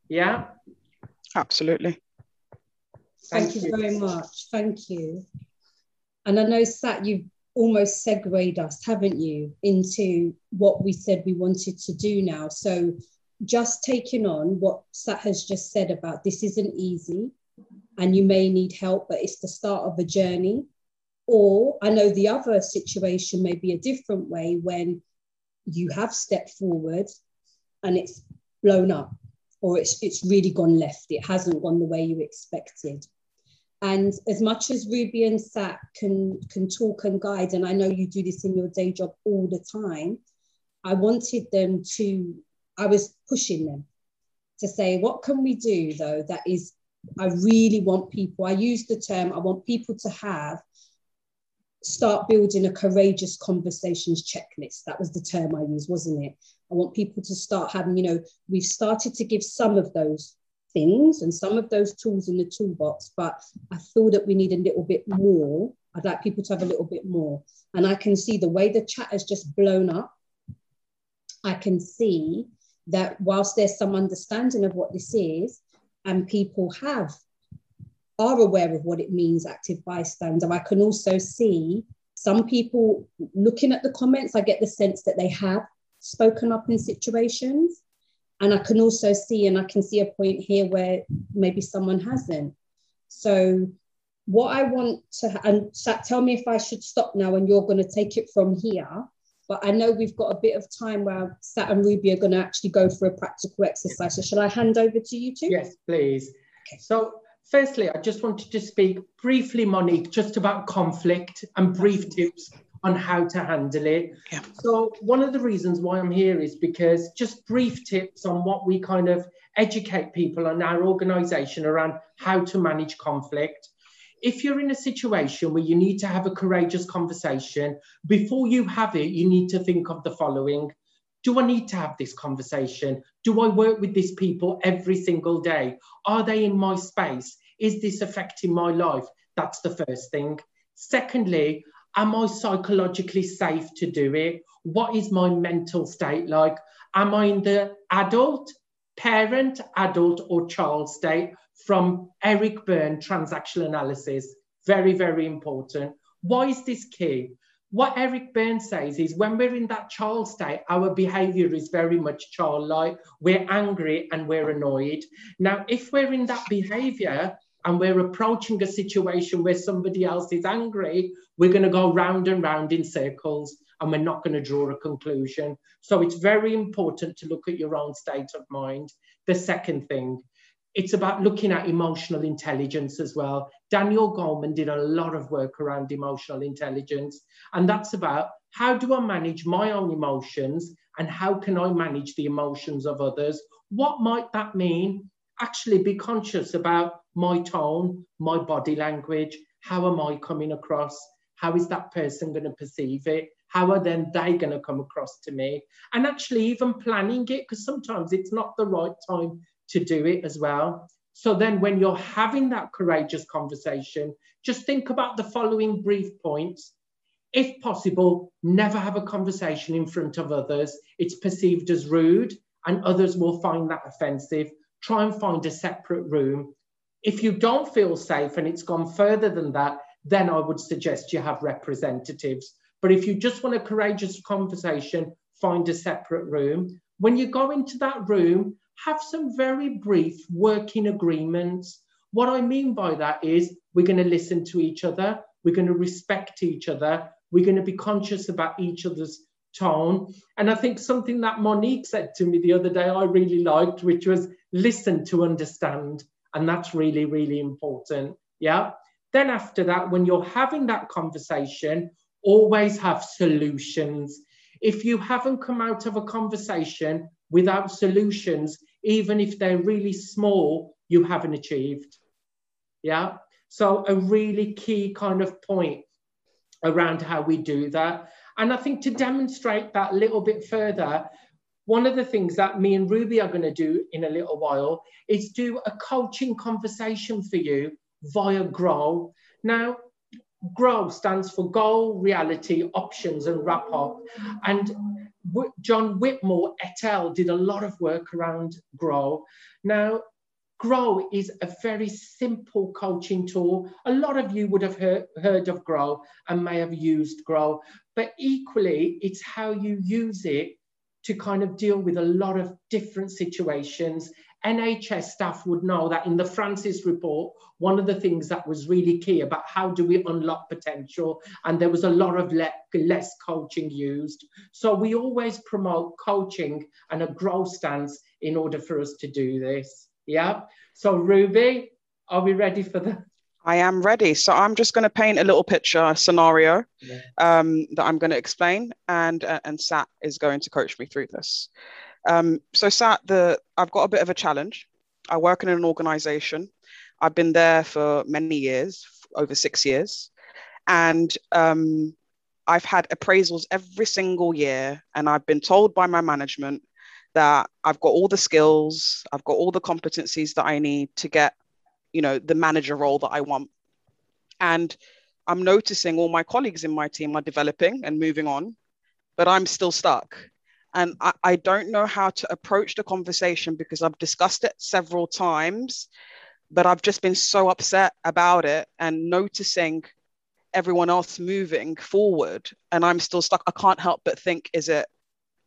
Yeah? Absolutely. Thank you very much. Thank you. And I know, Sat, you've almost segued us, haven't you, into what we said we wanted to do now. So just taking on what Sat has just said about this isn't easy and you may need help, but it's the start of a journey. Or I know the other situation may be a different way, when you have stepped forward and it's blown up, or it's really gone left. It hasn't gone the way you expected. And as much as Rubi and Sat can talk and guide, and I know you do this in your day job all the time, I wanted them to, I was pushing them to say, what can we do though that is, I really want people, I use the term, I want people to have, start building a courageous conversations checklist. That was the term I used, wasn't it? I want people to start having, you know, we've started to give some of those things and some of those tools in the toolbox, but I feel that we need a little bit more. I'd like people to have a little bit more. And I can see the way the chat has just blown up, I can see that whilst there's some understanding of what this is, and people are aware of what it means, active bystander, I can also see some people looking at the comments, I get the sense that they have spoken up in situations. And I can also see, and I can see a point here where maybe someone hasn't. So what I want to, and Sat, tell me if I should stop now and you're going to take it from here. But I know we've got a bit of time where Sat and Rubi are going to actually go for a practical exercise. So shall I hand over to you two? Yes, please. Okay. So firstly, I just wanted to speak briefly, Monique, just about conflict and brief tips on how to handle it. Yeah. So one of the reasons why I'm here is because just brief tips on what we kind of educate people on our organisation around how to manage conflict. If you're in a situation where you need to have a courageous conversation, before you have it, you need to think of the following. Do I need to have this conversation? Do I work with these people every single day? Are they in my space? Is this affecting my life? That's the first thing. Secondly, am I psychologically safe to do it? What is my mental state like? Am I in the adult, parent, adult or child state? From Eric Berne, transactional analysis. Very, very important. Why is this key? What Eric Berne says is when we're in that child state, our behavior is very much childlike. We're angry and we're annoyed. Now, if we're in that behavior, and we're approaching a situation where somebody else is angry, we're going to go round and round in circles and we're not going to draw a conclusion. So it's very important to look at your own state of mind. The second thing, It's about looking at emotional intelligence as well. Daniel Goleman did a lot of work around emotional intelligence, and that's about how do I manage my own emotions and how can I manage the emotions of others? What might that mean? Actually be conscious about my tone, my body language, how am I coming across? How is that person going to perceive it? How are then they going to come across to me? And actually even planning it, because sometimes it's not the right time to do it as well. So then when you're having that courageous conversation, just think about the following brief points. If possible, never have a conversation in front of others. It's perceived as rude and others will find that offensive. Try and find a separate room. If you don't feel safe and it's gone further than that, then I would suggest you have representatives. But if you just want a courageous conversation, find a separate room. When you go into that room, have some very brief working agreements. What I mean by that is we're going to listen to each other. We're going to respect each other. We're going to be conscious about each other's tone. And I think something that Monique said to me the other day I really liked, which was listen to understand. And that's really, really important. Yeah. Then after that, when you're having that conversation, always have solutions. If you haven't come out of a conversation without solutions, even if they're really small, you haven't achieved. Yeah. So a really key kind of point around how we do that. And I think to demonstrate that a little bit further, one of the things that me and Rubi are going to do in a little while is do a coaching conversation for you via GROW. Now, GROW stands for Goal, Reality, Options and Wrap-Up. And John Whitmore et al. Did a lot of work around GROW. Now, GROW is a very simple coaching tool. A lot of you would have heard of GROW and may have used GROW, but equally, it's how you use it to kind of deal with a lot of different situations. NHS staff would know that in the Francis report, one of the things that was really key about how do we unlock potential, and there was a lot of less coaching used. So we always promote coaching and a GROW stance in order for us to do this. Yeah. So Rubi, are we ready for that? I am ready. So I'm just going to paint a little picture scenario that I'm going to explain, and Sat is going to coach me through this. So Sat, I've got a bit of a challenge. I work in an organisation. I've been there for many years, over 6 years, and I've had appraisals every single year, and I've been told by my management that I've got all the skills, I've got all the competencies that I need to get, you know, the manager role that I want. And I'm noticing all my colleagues in my team are developing and moving on, but I'm still stuck. And I don't know how to approach the conversation because I've discussed it several times, but I've just been so upset about it and noticing everyone else moving forward and I'm still stuck. I can't help but think, is it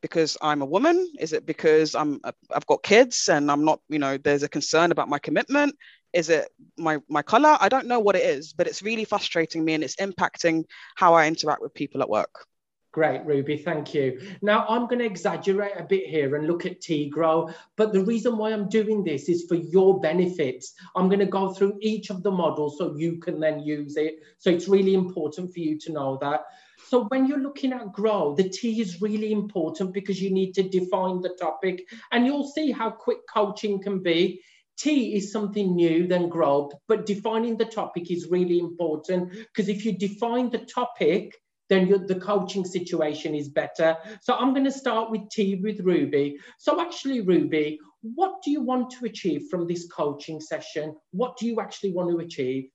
because I'm a woman? Is it because I've got kids and I'm not, you know, there's a concern about my commitment? Is it my color? I don't know what it is, but it's really frustrating me and it's impacting how I interact with people at work. Great, Rubi, thank you. Now I'm going to exaggerate a bit here and look at T-GROW, but the reason why I'm doing this is for your benefits. I'm going to go through each of the models so you can then use it. So it's really important for you to know that. So when you're looking at GROW, the T is really important because you need to define the topic and you'll see how quick coaching can be. T is something new than GROW, but defining the topic is really important because if you define the topic, then the coaching situation is better. So I'm going to start with T with Rubi. So actually, Rubi, what do you want to achieve from this coaching session? What do you actually want to achieve?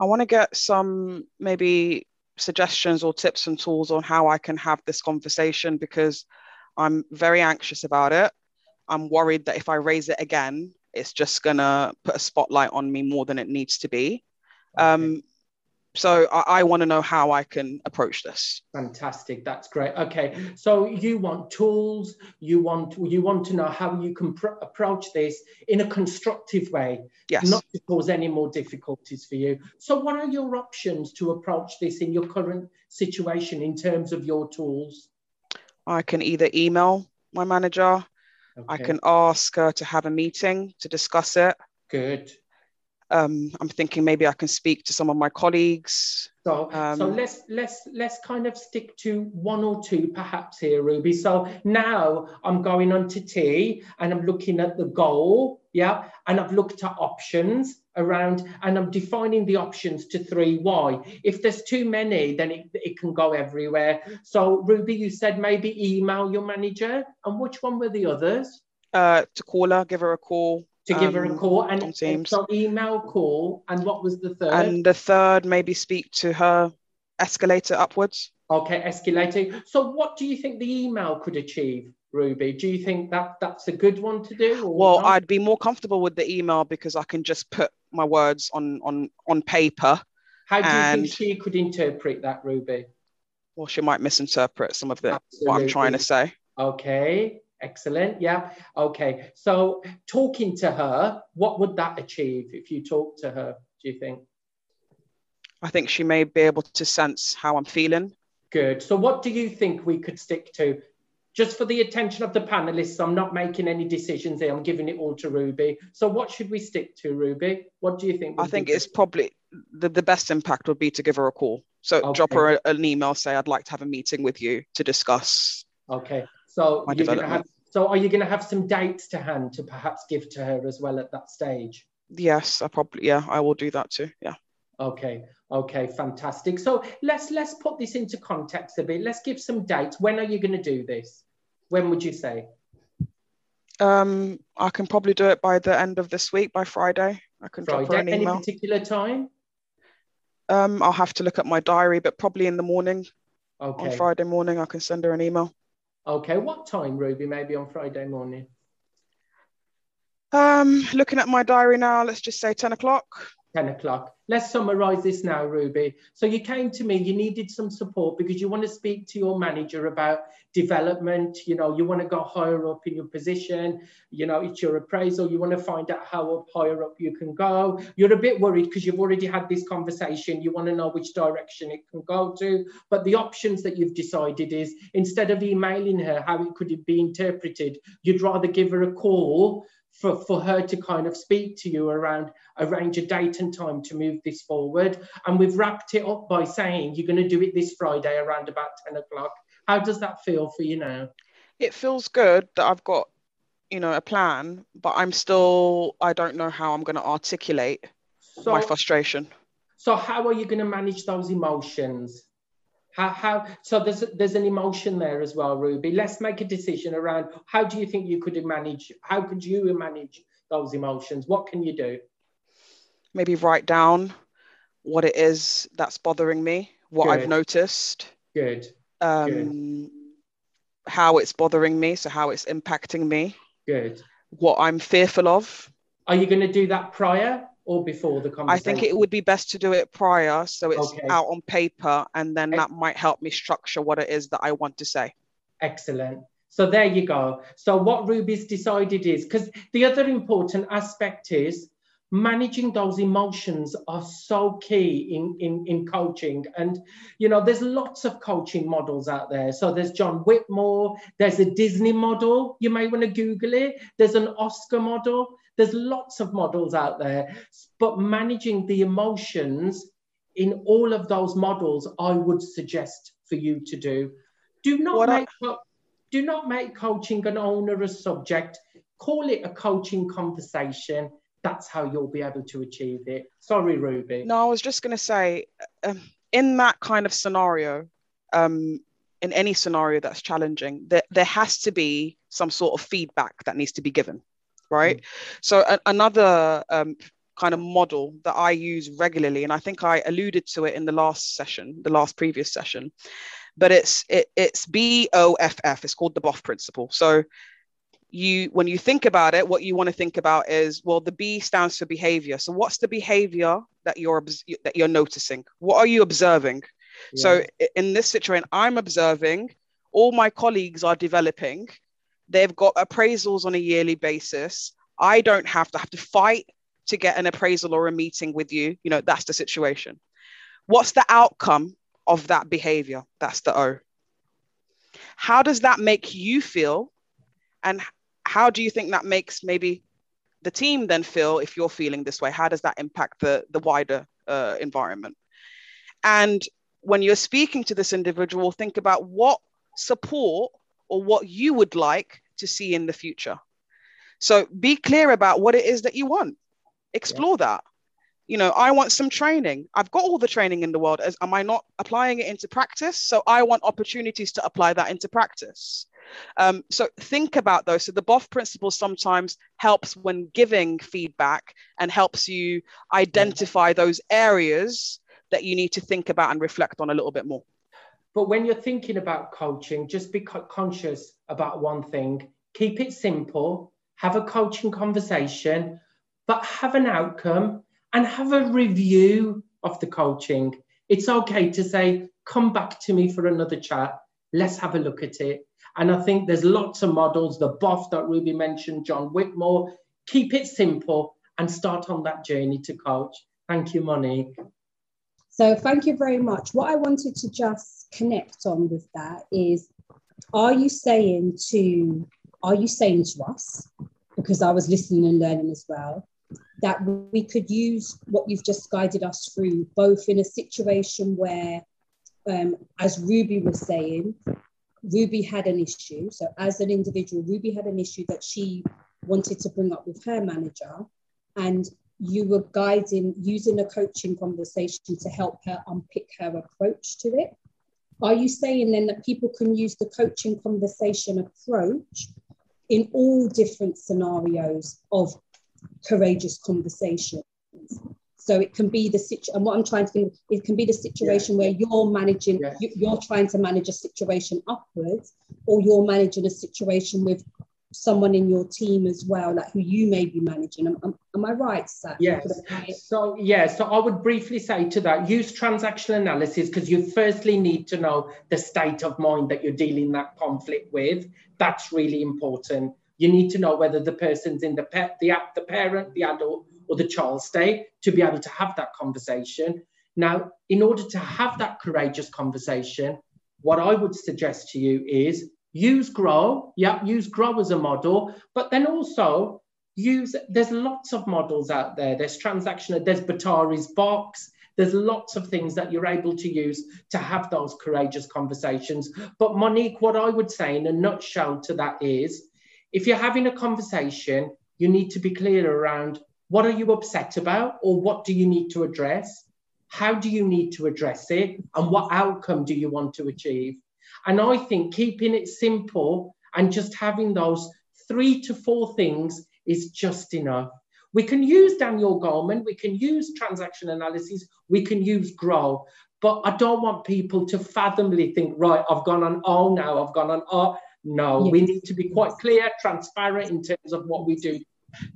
I want to get some maybe suggestions or tips and tools on how I can have this conversation because I'm very anxious about it. I'm worried that if I raise it again, it's just going to put a spotlight on me more than it needs to be. Okay. So I want to know how I can approach this. Fantastic. That's great. Okay. So you want tools, you want to know how you can approach this in a constructive way. Yes. Not to cause any more difficulties for you. So what are your options to approach this in your current situation in terms of your tools? I can either email my manager Okay. I can ask her to have a meeting to discuss it. Good. I'm thinking maybe I can speak to some of my colleagues. So, so let's kind of stick to one or two perhaps here, Rubi. So now I'm going on to tea and I'm looking at the goal, yeah, and I've looked at options around and I'm defining the options to 3 why. If there's too many, then it can go everywhere. So Rubi, you said maybe email your manager, and which one were the others? To call her, give her a call. To give her a call and so email, call, and what was the third? And the third, maybe speak to her, escalate it upwards. Okay, escalating. So what do you think the email could achieve, Rubi? Do you think that that's a good one to do? Or well, not? I'd be more comfortable with the email because I can just put my words on paper. How do you think she could interpret that, Rubi? Well, she might misinterpret some of the what I'm trying to say. Okay. Excellent. Yeah. Okay. So talking to her, what would that achieve if you talk to her, do you think? I think she may be able to sense how I'm feeling. Good. So what do you think we could stick to? Just for the attention of the panelists, I'm not making any decisions here. I'm giving it all to Rubi. So what should we stick to, Rubi? What do you think? I think it's probably the best impact would be to give her a call. So okay. Drop her an email, say, I'd like to have a meeting with you to discuss. Okay. So you're gonna have, so are you going to have some dates to hand to perhaps give to her as well at that stage? Yes, I will do that too. Yeah. Okay. Okay. Fantastic. So let's put this into context a bit. Let's give some dates. When are you going to do this? When would you say? I can probably do it by the end of this week, by Friday. I can drop her an email. Any particular time? I'll have to look at my diary, but probably in the morning. Okay. On Friday morning, I can send her an email. Okay, what time, Rubi, maybe on Friday morning? Looking at my diary now, let's just say 10 o'clock. 10 o'clock. Let's summarise this now, Rubi. So you came to me, you needed some support because you want to speak to your manager about development, you know, you want to go higher up in your position, you know, it's your appraisal, you want to find out how up, higher up you can go. You're a bit worried because you've already had this conversation, you want to know which direction it can go to, but the options that you've decided is instead of emailing her, how it could be interpreted, you'd rather give her a call for her to kind of speak to you around arrange a date and time to move this forward. And we've wrapped it up by saying you're going to do it this Friday around about 10 o'clock. How does that feel for you now? It feels good that I've got, you know, a plan, but I don't know how I'm going to articulate my frustration. So how are you going to manage those emotions? So there's an emotion there as well, Rubi. Let's make a decision around how do you think you could manage, how could you manage those emotions? What can you do? Maybe write down what it is that's bothering me, what I've noticed. Good. Good. How it's bothering me, so how it's impacting me. Good. What I'm fearful of. Are you going to do that prior? Or before the conversation? I think it would be best to do it prior, so it's out on paper, and then that might help me structure what it is that I want to say. Excellent. So there you go. So what Rubi's decided is, because the other important aspect is managing those emotions are so key in coaching. And, you know, there's lots of coaching models out there. So there's John Whitmore, there's a Disney model. You may want to Google it. There's an Oscar model. There's lots of models out there, but managing the emotions in all of those models, I would suggest for you to do. Do not make coaching an onerous subject. Call it a coaching conversation. That's how you'll be able to achieve it. Sorry, Rubi. No, I was just going to say, in that kind of scenario, in any scenario that's challenging, there has to be some sort of feedback that needs to be given. Right. Mm-hmm. So another kind of model that I use regularly, and I think I alluded to it in the previous session, but it's BOFF. It's called the BOFF principle. So when you think about it, what you want to think about is, well, the B stands for behavior. So what's the behavior that you're noticing? What are you observing? Yeah. So in this situation, I'm observing all my colleagues are developing. They've got appraisals on a yearly basis. I don't have to fight to get an appraisal or a meeting with you. You know, that's the situation. What's the outcome of that behavior? That's the O. How does that make you feel? And How do you think that makes maybe the team then feel if you're feeling this way? How does that impact the wider environment? And when you're speaking to this individual, think about what support or what you would like to see in the future. So be clear about what it is that you want. Explore that. You know, I want some training. I've got all the training in the world. Am I not applying it into practice? So I want opportunities to apply that into practice. So think about those. So the BOFF principle sometimes helps when giving feedback and helps you identify those areas that you need to think about and reflect on a little bit more. But when you're thinking about coaching, just be conscious about one thing. Keep it simple, have a coaching conversation, but have an outcome and have a review of the coaching. It's okay to say, come back to me for another chat. Let's have a look at it. And I think there's lots of models, the BOFF that Ruby mentioned, John Whitmore. Keep it simple and start on that journey to coach. Thank you, Monique. So thank you very much. What I wanted to just connect on with that is, are you saying to us, because I was listening and learning as well, that we could use what you've just guided us through, both in a situation where, as Ruby was saying, Ruby had an issue. So as an individual, Ruby had an issue that she wanted to bring up with her manager, and you were guiding, using a coaching conversation to help her unpick her approach to it. Are you saying then that people can use the coaching conversation approach in all different scenarios of courageous conversations? So it can be the situation, and what I'm trying to think, it can be the situation where you're managing, you're trying to manage a situation upwards, or you're managing a situation with someone in your team as well, like who you may be managing. Am I right, Sat? Yes. So I would briefly say to that, use transactional analysis, because you firstly need to know the state of mind that you're dealing that conflict with. That's really important. You need to know whether the person's in the parent, the adult, or the child state to be able to have that conversation. Now, in order to have that courageous conversation, what I would suggest to you is use GROW, use GROW as a model, but then also there's lots of models out there. There's transactional, there's Batari's box, there's lots of things that you're able to use to have those courageous conversations. But Monique, what I would say in a nutshell to that is, if you're having a conversation, you need to be clear around what are you upset about, or what do you need to address? How do you need to address it? And what outcome do you want to achieve? And I think keeping it simple and just having those 3 to 4 things is just enough. We can use Daniel Goleman, we can use transactional analysis, we can use GROW, but I don't want people to fathomly think, right, I've gone on O now, I've gone on R. No, we need to be quite clear, transparent in terms of what we do.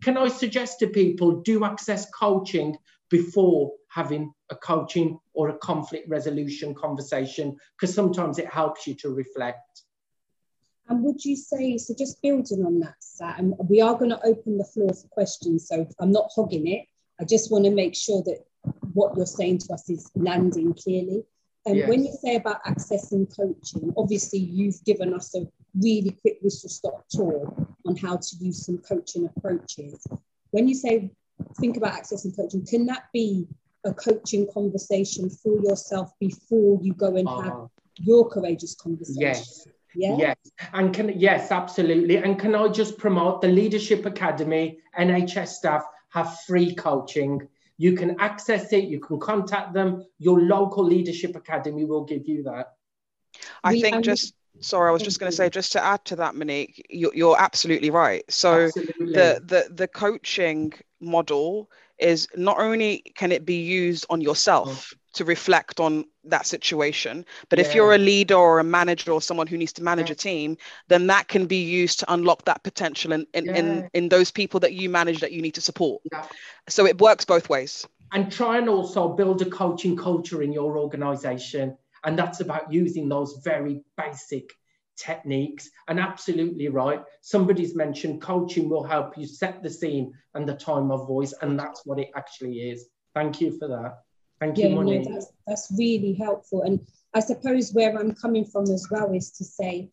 Can I suggest to people, do access coaching before having a coaching or a conflict resolution conversation, because sometimes it helps you to reflect. And would you say, so just building on that, Sat, and we are going to open the floor for questions, so I'm not hogging it. I just want to make sure that what you're saying to us is landing clearly. And when you say about accessing coaching, obviously you've given us a really quick whistle stop tour on how to use some coaching approaches. When you say think about accessing coaching, can that be a coaching conversation for yourself before you go and have your courageous conversation? Yes, absolutely. And can I just promote the Leadership Academy? NHS staff have free coaching. You can access it, you can contact them. Your local Leadership Academy will give you that. I was just going to say, to add to that, Monique, you're absolutely right. So the coaching model is not only can it be used on yourself to reflect on that situation, but if you're a leader or a manager or someone who needs to manage a team, then that can be used to unlock that potential in those people that you manage that you need to support. So it works both ways. And try and also build a coaching culture in your organization. And that's about using those very basic techniques. And absolutely right, somebody's mentioned coaching will help you set the scene and the time of voice. And that's what it actually is. Thank you for that. Thank you, Monique. That's really helpful. And I suppose where I'm coming from as well is to say,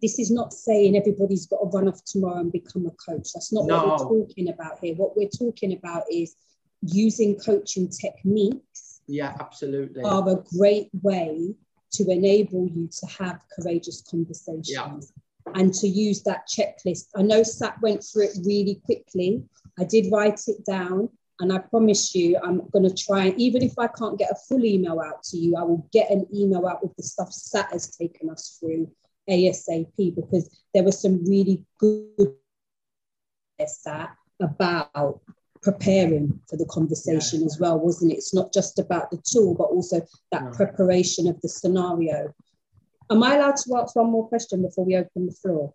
this is not saying everybody's got to run off tomorrow and become a coach. That's not what we're talking about here. What we're talking about is using coaching techniques. Yeah, absolutely. Are a great way to enable you to have courageous conversations. Yeah. And to use that checklist. I know Sat went through it really quickly. I did write it down, and I promise you, I'm going to try. Even if I can't get a full email out to you, I will get an email out with the stuff Sat has taken us through ASAP, because there was some really good Sat about preparing for the conversation as well, wasn't it? It's not just about the tool, but also that preparation of the scenario. Am I allowed to ask one more question before we open the floor?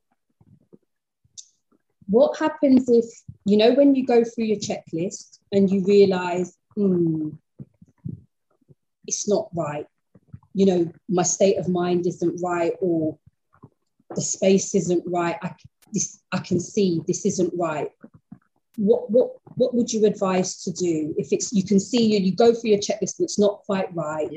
What happens if, you know, when you go through your checklist and you realise, it's not right, you know, my state of mind isn't right, or the space isn't right, I can see this isn't right. What would you advise to do? If it's, you can see, you go through your checklist and it's not quite right,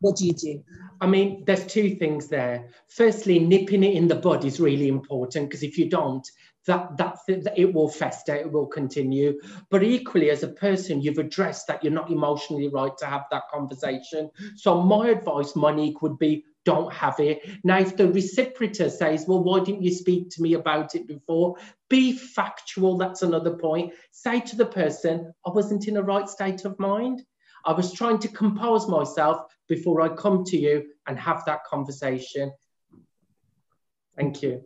what do you do? I mean, there's two things there. Firstly, nipping it in the bud is really important, because if you don't, it will fester, it will continue. But equally, as a person, you've addressed that you're not emotionally right to have that conversation. So my advice, Monique, would be don't have it. Now, if the reciprocator says, well, why didn't you speak to me about it before? Be factual, that's another point. Say to the person, I wasn't in a right state of mind. I was trying to compose myself before I come to you and have that conversation. Thank you.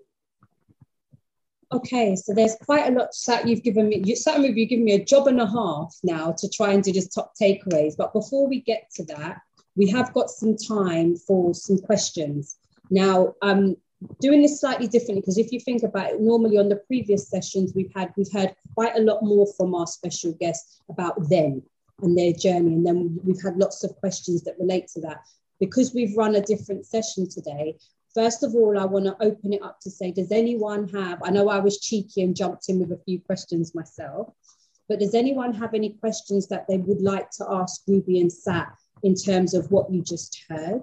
Okay, so there's quite a lot that you've given me. You've given me a job and a half now to try and do just top takeaways. But before we get to that, we have got some time for some questions. Now, doing this slightly differently, because if you think about it, normally on the previous sessions we've heard quite a lot more from our special guests about them and their journey. And then we've had lots of questions that relate to that. Because we've run a different session today, first of all, I want to open it up to say, does anyone have, I know I was cheeky and jumped in with a few questions myself, but does anyone have any questions that they would like to ask Rubi and Sat in terms of what you just heard?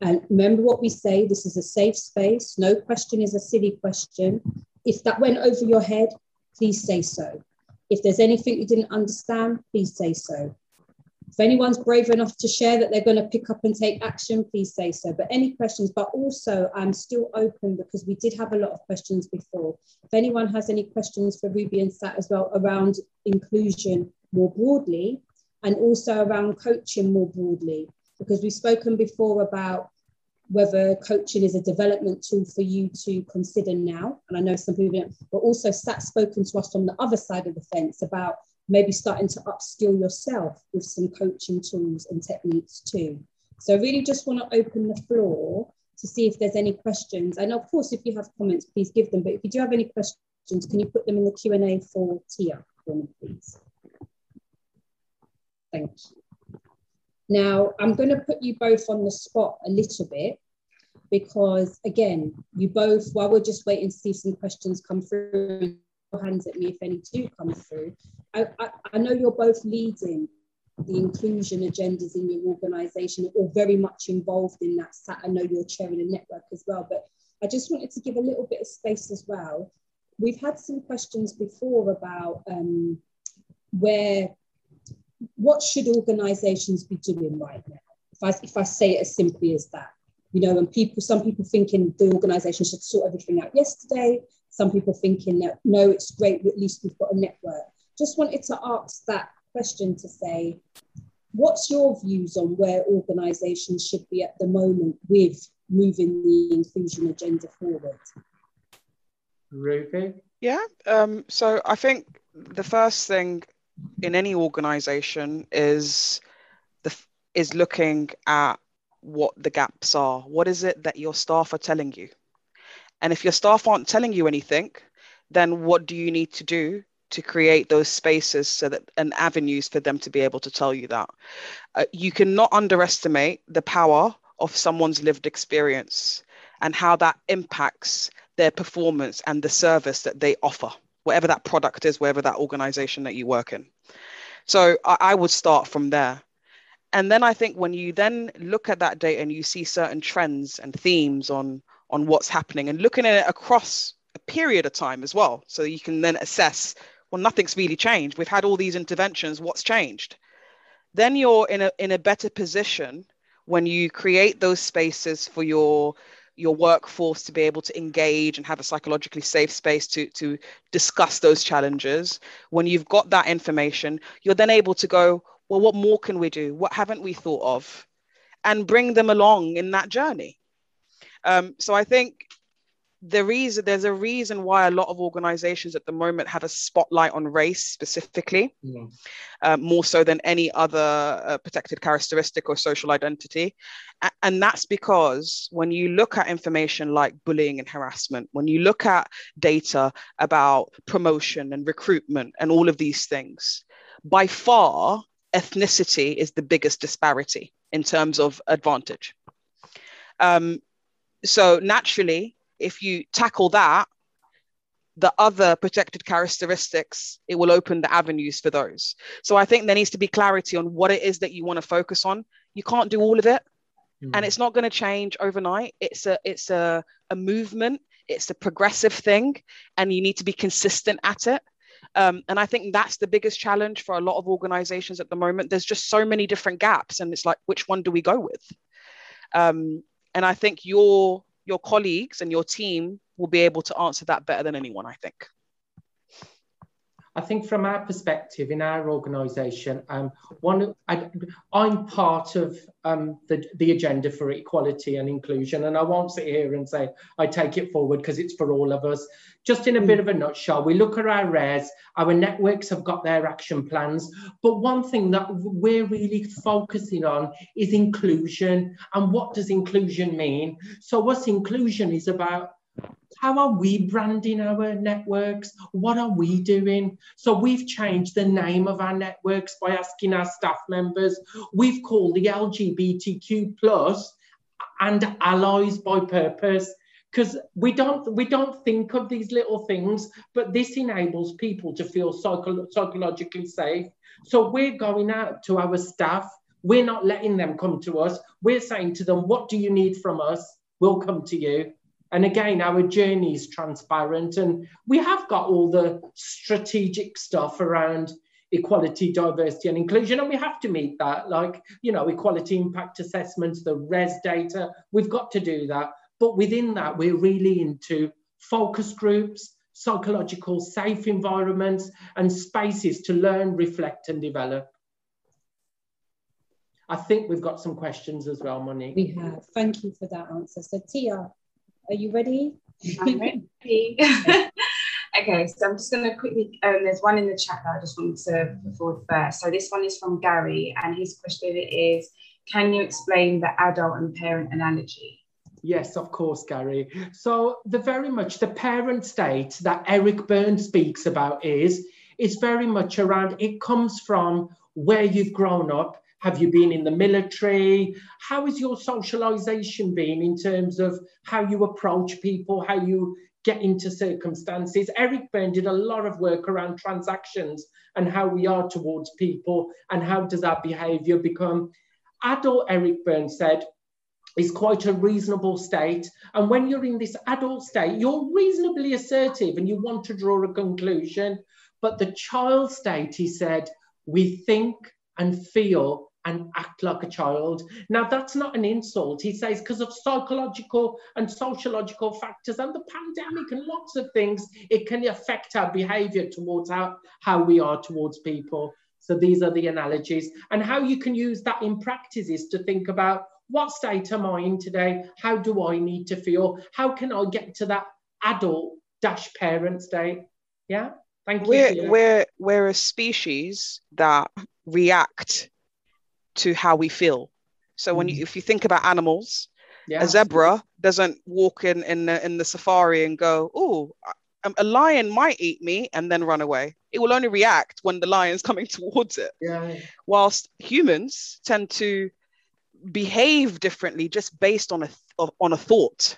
And remember what we say, this is a safe space. No question is a silly question. If that went over your head, please say so. If there's anything you didn't understand, please say so. If anyone's brave enough to share that they're going to pick up and take action, please say so. But any questions, but also I'm still open because we did have a lot of questions before. If anyone has any questions for Rubi and Sat as well around inclusion more broadly, and also around coaching more broadly, because we've spoken before about whether coaching is a development tool for you to consider now. And I know some people don't, but also Sat's spoken to us on the other side of the fence about maybe starting to upskill yourself with some coaching tools and techniques too. So I really just want to open the floor to see if there's any questions. And of course, if you have comments, please give them. But if you do have any questions, can you put them in the Q&A for Tia for me, please? Thank you. Now, I'm going to put you both on the spot a little bit, because again, you both, while we're just waiting to see some questions come through, hands at me if any do come through, I know you're both leading the inclusion agendas in your organisation or very much involved in that. Sat, I know you're chairing a network as well, but I just wanted to give a little bit of space as well. We've had some questions before about what should organisations be doing right now? If I say it as simply as that, you know, and some people thinking the organisation should sort everything out yesterday. Some people thinking that, no, it's great, at least we've got a network. Just wanted to ask that question to say, what's your views on where organisations should be at the moment with moving the inclusion agenda forward? Ruby? Yeah, so I think the first thing in any organisation is looking at what the gaps are. What is it that your staff are telling you? And if your staff aren't telling you anything, then what do you need to do to create those spaces so that, and avenues for them to be able to tell you that? You cannot underestimate the power of someone's lived experience and how that impacts their performance and the service that they offer, whatever that product is, wherever that organization that you work in. So I would start from there. And then I think when you then look at that data and you see certain trends and themes on on what's happening and looking at it across a period of time as well. So you can then assess, well, nothing's really changed. We've had all these interventions, what's changed? Then you're in a better position when you create those spaces for your workforce to be able to engage and have a psychologically safe space to discuss those challenges. When you've got that information, you're then able to go, well, what more can we do? What haven't we thought of? And bring them along in that journey. So I think there's a reason why a lot of organizations at the moment have a spotlight on race specifically, more so than any other protected characteristic or social identity. And that's because when you look at information like bullying and harassment, when you look at data about promotion and recruitment and all of these things, by far, ethnicity is the biggest disparity in terms of advantage. So naturally, if you tackle that, the other protected characteristics, it will open the avenues for those. So I think there needs to be clarity on what it is that you want to focus on. You can't do all of it. And it's not going to change overnight. It's a movement. It's a progressive thing. And you need to be consistent at it. And I think that's the biggest challenge for a lot of organizations at the moment. There's just so many different gaps. And it's like, which one do we go with? And I think your colleagues and your team will be able to answer that better than anyone, I think. I think from our perspective in our organisation, I'm part of the agenda for equality and inclusion, and I won't sit here and say I take it forward because it's for all of us. Just in a bit of a nutshell, we look at our RAREs, our networks have got their action plans, but one thing that we're really focusing on is inclusion, and what does inclusion mean? So what's inclusion is about how are we branding our networks? What are we doing? So we've changed the name of our networks by asking our staff members. We've called the LGBTQ Plus and Allies by purpose, because we don't think of these little things, but this enables people to feel psychologically safe. So we're going out to our staff. We're not letting them come to us. We're saying to them, what do you need from us? We'll come to you. And again, our journey is transparent, and we have got all the strategic stuff around equality, diversity and inclusion, and we have to meet that, like, you know, equality impact assessments, the RES data, we've got to do that. But within that, we're really into focus groups, psychological safe environments and spaces to learn, reflect and develop. I think we've got some questions as well, Monique. We have. Thank you for that answer. So Tia, are you ready? I'm ready. Okay, so I'm just going to quickly, there's one in the chat that I just wanted to put forward first. So this one is from Gary, and his question is, can you explain the adult and parent analogy? Yes, of course, Gary. So very much the parent state that Eric Berne speaks about is very much around, it comes from where you've grown up. Have you been in the military? How has your socialization been in terms of how you approach people, how you get into circumstances? Eric Berne did a lot of work around transactions and how we are towards people and how does our behavior become. Adult, Eric Berne said, is quite a reasonable state. And when you're in this adult state, you're reasonably assertive and you want to draw a conclusion. But the child state, he said, we think and feel and act like a child. Now that's not an insult, he says, because of psychological and sociological factors and the pandemic and lots of things, it can affect our behavior towards how we are towards people. So these are the analogies, and how you can use that in practice is to think about, what state am I in today? How do I need to feel? How can I get to that adult-parent state? Yeah, thank you. We're a species that react to how we feel. So when you, if you think about animals, a zebra doesn't walk in the safari and go, oh, a lion might eat me, and then run away. It will only react when the lion's coming towards it. Whilst humans tend to behave differently just based on a thought.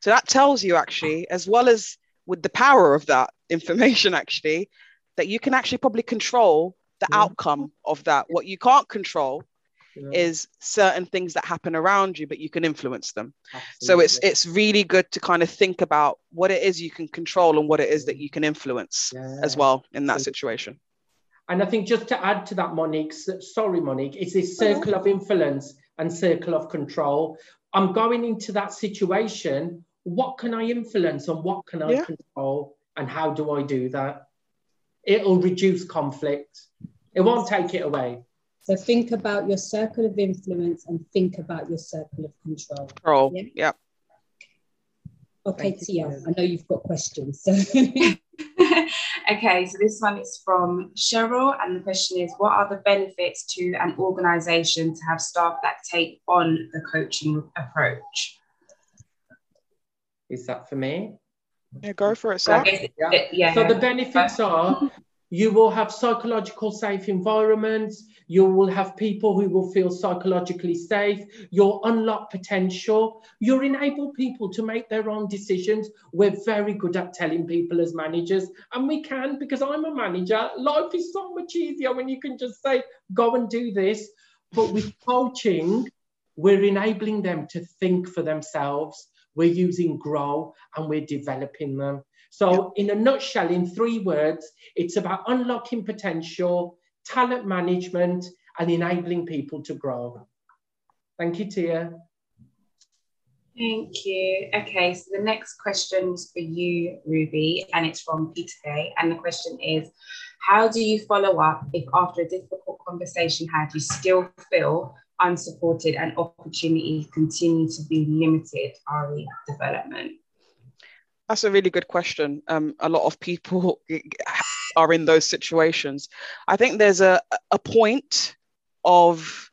So that tells you, actually, as well as with the power of that information, actually, that you can actually probably control the outcome of that. What you can't control yeah. is certain things that happen around you, but you can influence them. Absolutely. So it's really good to kind of think about what it is you can control and what it is that you can influence as well in that situation. And I think just to add to that, Monique, sorry, Monique, it's this circle of influence and circle of control. I'm going into that situation. What can I influence and what can I control? And how do I do that? It'll reduce conflict. It won't take it away. So think about your circle of influence and think about your circle of control. Control, yeah. Okay, Tia, I know you've got questions. So. Okay, so this one is from Cheryl, and the question is, what are the benefits to an organisation to have staff that take on the coaching approach? Is that for me? Yeah, go for it, Sam. So the benefits are, you will have psychological safe environments, you will have people who will feel psychologically safe, you'll unlock potential, you'll enable people to make their own decisions. We're very good at telling people as managers, and we can, because I'm a manager, life is so much easier when you can just say, go and do this. But with coaching, we're enabling them to think for themselves. We're using GROW and we're developing them. So in a nutshell, in 3 words, it's about unlocking potential, talent management, and enabling people to grow. Thank you, Tia. Thank you. Okay, so the next question is for you, Rubi, and it's from Peter. And the question is, how do you follow up if after a difficult conversation had, you still feel unsupported and opportunities continue to be limited RE development? That's a really good question. A lot of people are in those situations. I think there's a point of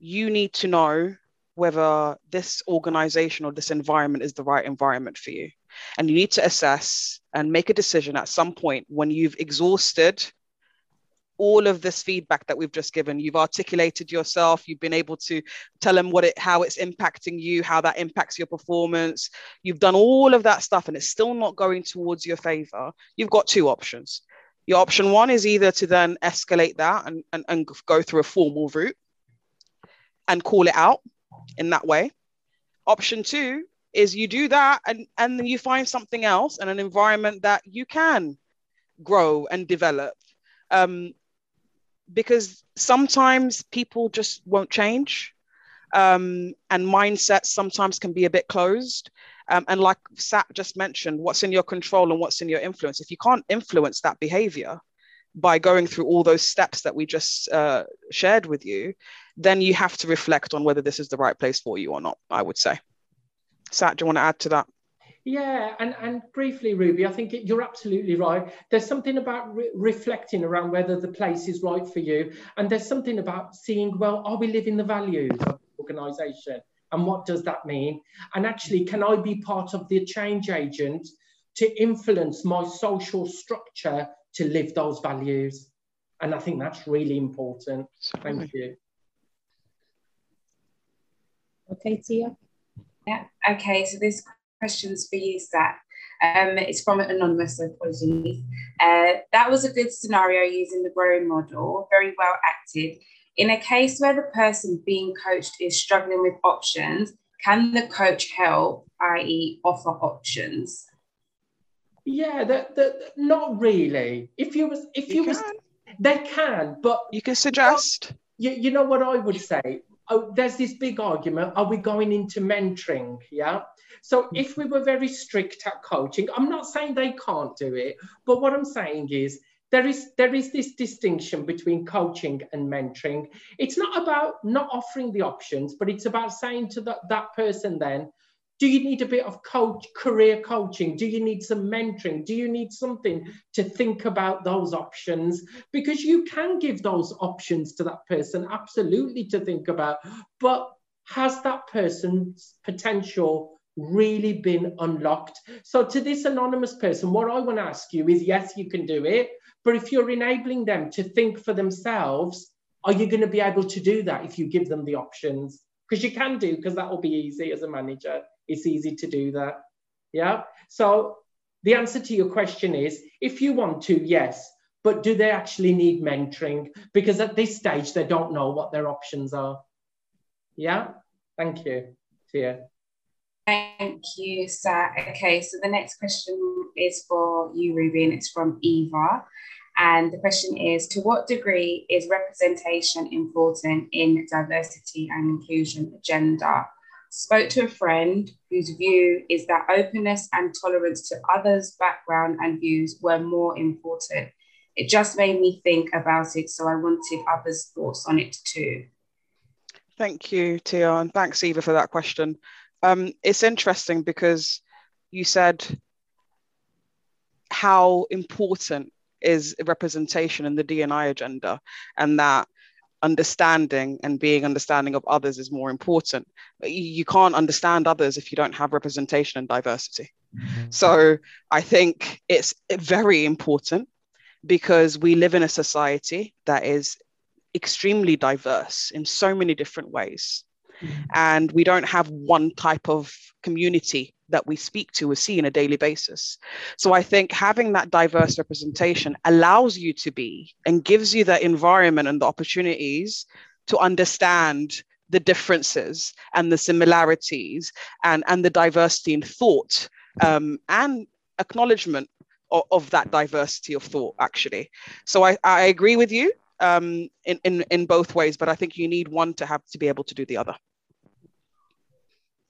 you need to know whether this organization or this environment is the right environment for you. And you need to assess and make a decision at some point when you've exhausted all of this feedback that we've just given. You've articulated yourself, you've been able to tell them what how it's impacting you, how that impacts your performance. You've done all of that stuff and it's still not going towards your favor. You've got 2 options. Your option 1 is either to then escalate that and go through a formal route and call it out in that way. Option 2 is you do that and then you find something else and an environment that you can grow and develop. Because sometimes people just won't change, and mindsets sometimes can be a bit closed. And like Sat just mentioned, what's in your control and what's in your influence? If you can't influence that behavior by going through all those steps that we just shared with you, then you have to reflect on whether this is the right place for you or not, I would say. Sat, do you want to add to that? Yeah, and briefly, Rubi, I think you're absolutely right. There's something about reflecting around whether the place is right for you. And there's something about seeing, well, are we living the values of the organisation? And what does that mean? And actually, can I be part of the change agent to influence my social structure to live those values? And I think that's really important. Thank you. Okay, Tia. Yeah, okay, so this questions for you, Zach. It's from an anonymous, so apologies. That was a good scenario using the growing model, very well acted. In a case where the person being coached is struggling with options, can the coach help, i.e. offer options? Yeah, not really. They can, but you can suggest. You know what I would say? Oh, there's this big argument, are we going into mentoring, yeah? So if we were very strict at coaching, I'm not saying they can't do it, but what I'm saying is there is this distinction between coaching and mentoring. It's not about not offering the options, but it's about saying to that person then, do you need a bit of career coaching? Do you need some mentoring? Do you need something to think about those options? Because you can give those options to that person, absolutely, to think about. But has that person's potential really been unlocked? So to this anonymous person, what I want to ask you is, yes, you can do it. But if you're enabling them to think for themselves, are you going to be able to do that if you give them the options? Because you can do, because that will be easy as a manager. It's easy to do that, yeah? So the answer to your question is, if you want to, yes, but do they actually need mentoring? Because at this stage, they don't know what their options are. Yeah, thank you, Tia. Thank you, Sat. Okay, so the next question is for you, Ruby, and it's from Eva. And the question is, to what degree is representation important in diversity and inclusion agenda? Spoke to a friend whose view is that openness and tolerance to others' background and views were more important. It just made me think about it, so I wanted others' thoughts on it too. Thank you, Tia, and thanks, Eva, for that question. It's interesting because you said how important is representation in the D&I agenda, and that understanding and being understanding of others is more important. You can't understand others if you don't have representation and diversity. Mm-hmm. So I think it's very important because we live in a society that is extremely diverse in so many different ways. Mm-hmm. And we don't have one type of community that we speak to or see on a daily basis. So I think having that diverse representation allows you to be and gives you the environment and the opportunities to understand the differences and the similarities and the diversity in thought and acknowledgement of that diversity of thought, actually. So I agree with you. In both ways, but I think you need one to have to be able to do the other.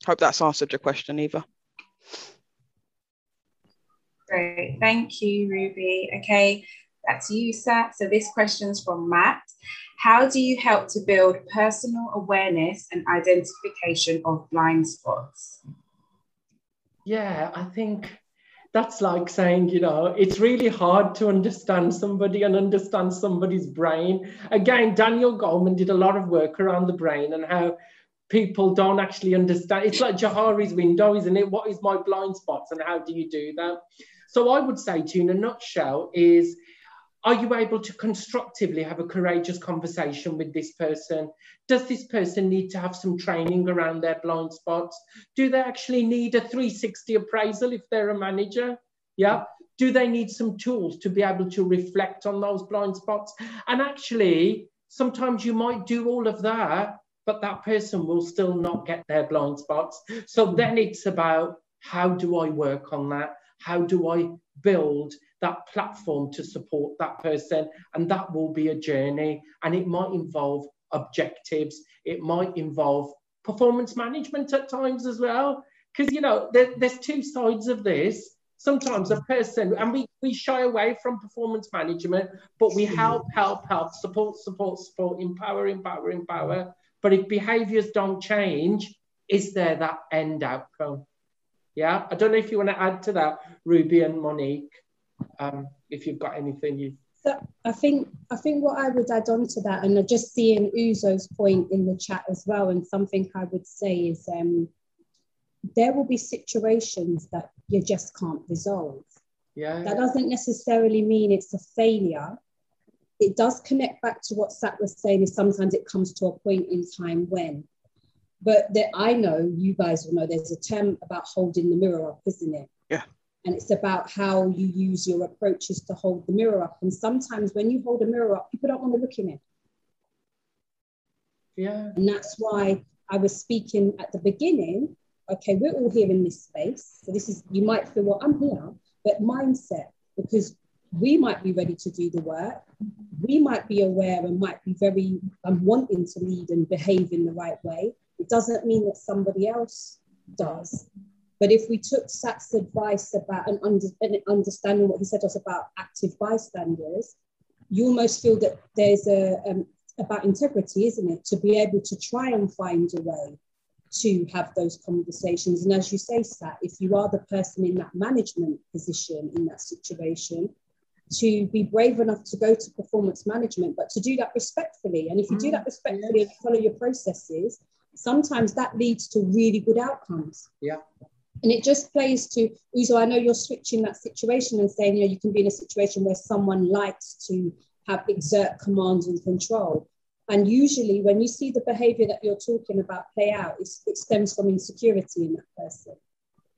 Hope that's answered your question, Eva. Great, thank you, Ruby. Okay, that's you, Sat. So this question's from Matt. How do you help to build personal awareness and identification of blind spots? Yeah, I think that's like saying, you know, it's really hard to understand somebody and understand somebody's brain. Again, Daniel Goleman did a lot of work around the brain and how people don't actually understand. It's like Jahari's window, isn't it? What is my blind spots and how do you do that? So I would say to you in a nutshell is, are you able to constructively have a courageous conversation with this person? Does this person need to have some training around their blind spots? Do they actually need a 360 appraisal if they're a manager? Yeah. Do they need some tools to be able to reflect on those blind spots? And actually, sometimes you might do all of that, but that person will still not get their blind spots. So then it's about, how do I work on that? How do I build that platform to support that person? And that will be a journey, and it might involve objectives, it might involve performance management at times as well, because, you know, there's two sides of this. Sometimes a person, and we shy away from performance management, but we help, support, empower. But if behaviors don't change, is there that end outcome? Yeah, I don't know if you want to add to that, Ruby and Monique, if you've got anything. So I think what I would add on to that, and I just seeing Uzo's point in the chat as well, and something I would say is there will be situations that you just can't resolve. Yeah. That doesn't necessarily mean it's a failure. It does connect back to what Sat was saying, is sometimes it comes to a point in time when. But that, I know you guys will know, there's a term about holding the mirror up, isn't it? Yeah. And it's about how you use your approaches to hold the mirror up. And sometimes when you hold a mirror up, people don't want to look in it. Yeah. And that's why I was speaking at the beginning, okay, we're all here in this space. So this is, you might feel, well, I'm here, but mindset, because we might be ready to do the work. We might be aware and might be very wanting to lead and behave in the right way. It doesn't mean that somebody else does. But if we took Sat's advice about and understanding what he said was about active bystanders, you almost feel that there's a, about integrity, isn't it? To be able to try and find a way to have those conversations. And as you say, Sat, if you are the person in that management position, in that situation, to be brave enough to go to performance management, but to do that respectfully. And if you do that respectfully and follow your processes, sometimes that leads to really good outcomes. Yeah. And it just plays to, Uzo, I know you're switching that situation and saying, you know, you can be in a situation where someone likes to have exert command and control. And usually when you see the behavior that you're talking about play out, it stems from insecurity in that person.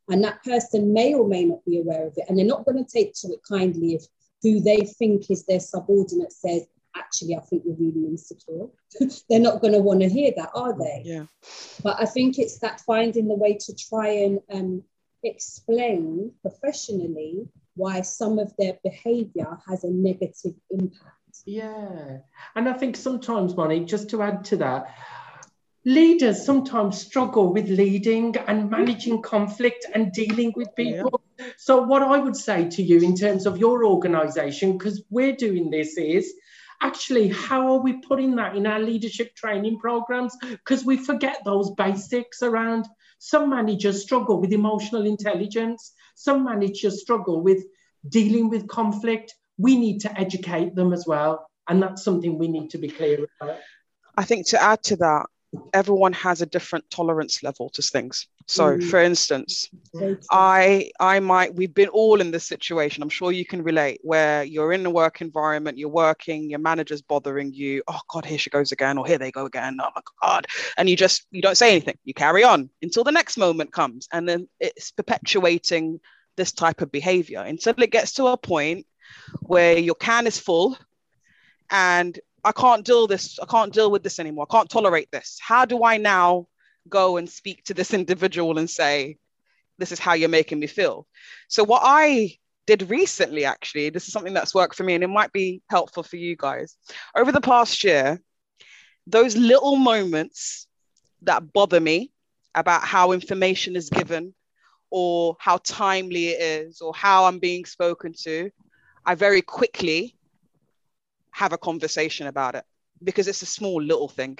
And that person may or may not be aware of it. And they're not going to take to it kindly if who they think is their subordinate says, actually, I think you're really insecure. They're not going to want to hear that, are they? Yeah. But I think it's that finding the way to try and explain professionally why some of their behaviour has a negative impact. Yeah. And I think sometimes, Monique, just to add to that, leaders sometimes struggle with leading and managing conflict and dealing with people. Yeah. So what I would say to you in terms of your organisation, because we're doing this, is actually how are we putting that in our leadership training programmes? Because we forget those basics around. Some managers struggle with emotional intelligence. Some managers struggle with dealing with conflict. We need to educate them as well. And that's something we need to be clear about. I think to add to that, everyone has a different tolerance level to things. So for instance, we've been all in this situation, I'm sure you can relate, where you're in a work environment, you're working, your manager's bothering you, oh God, here she goes again, or here they go again, oh my God. And you don't say anything, you carry on until the next moment comes. And then it's perpetuating this type of behavior until it gets to a point where your can is full and I can't deal with this anymore. I can't tolerate this. How do I now go and speak to this individual and say, this is how you're making me feel? So what I did recently, actually, this is something that's worked for me and it might be helpful for you guys. Over the past year, those little moments that bother me about how information is given or how timely it is or how I'm being spoken to, I very quickly have a conversation about it because it's a small little thing.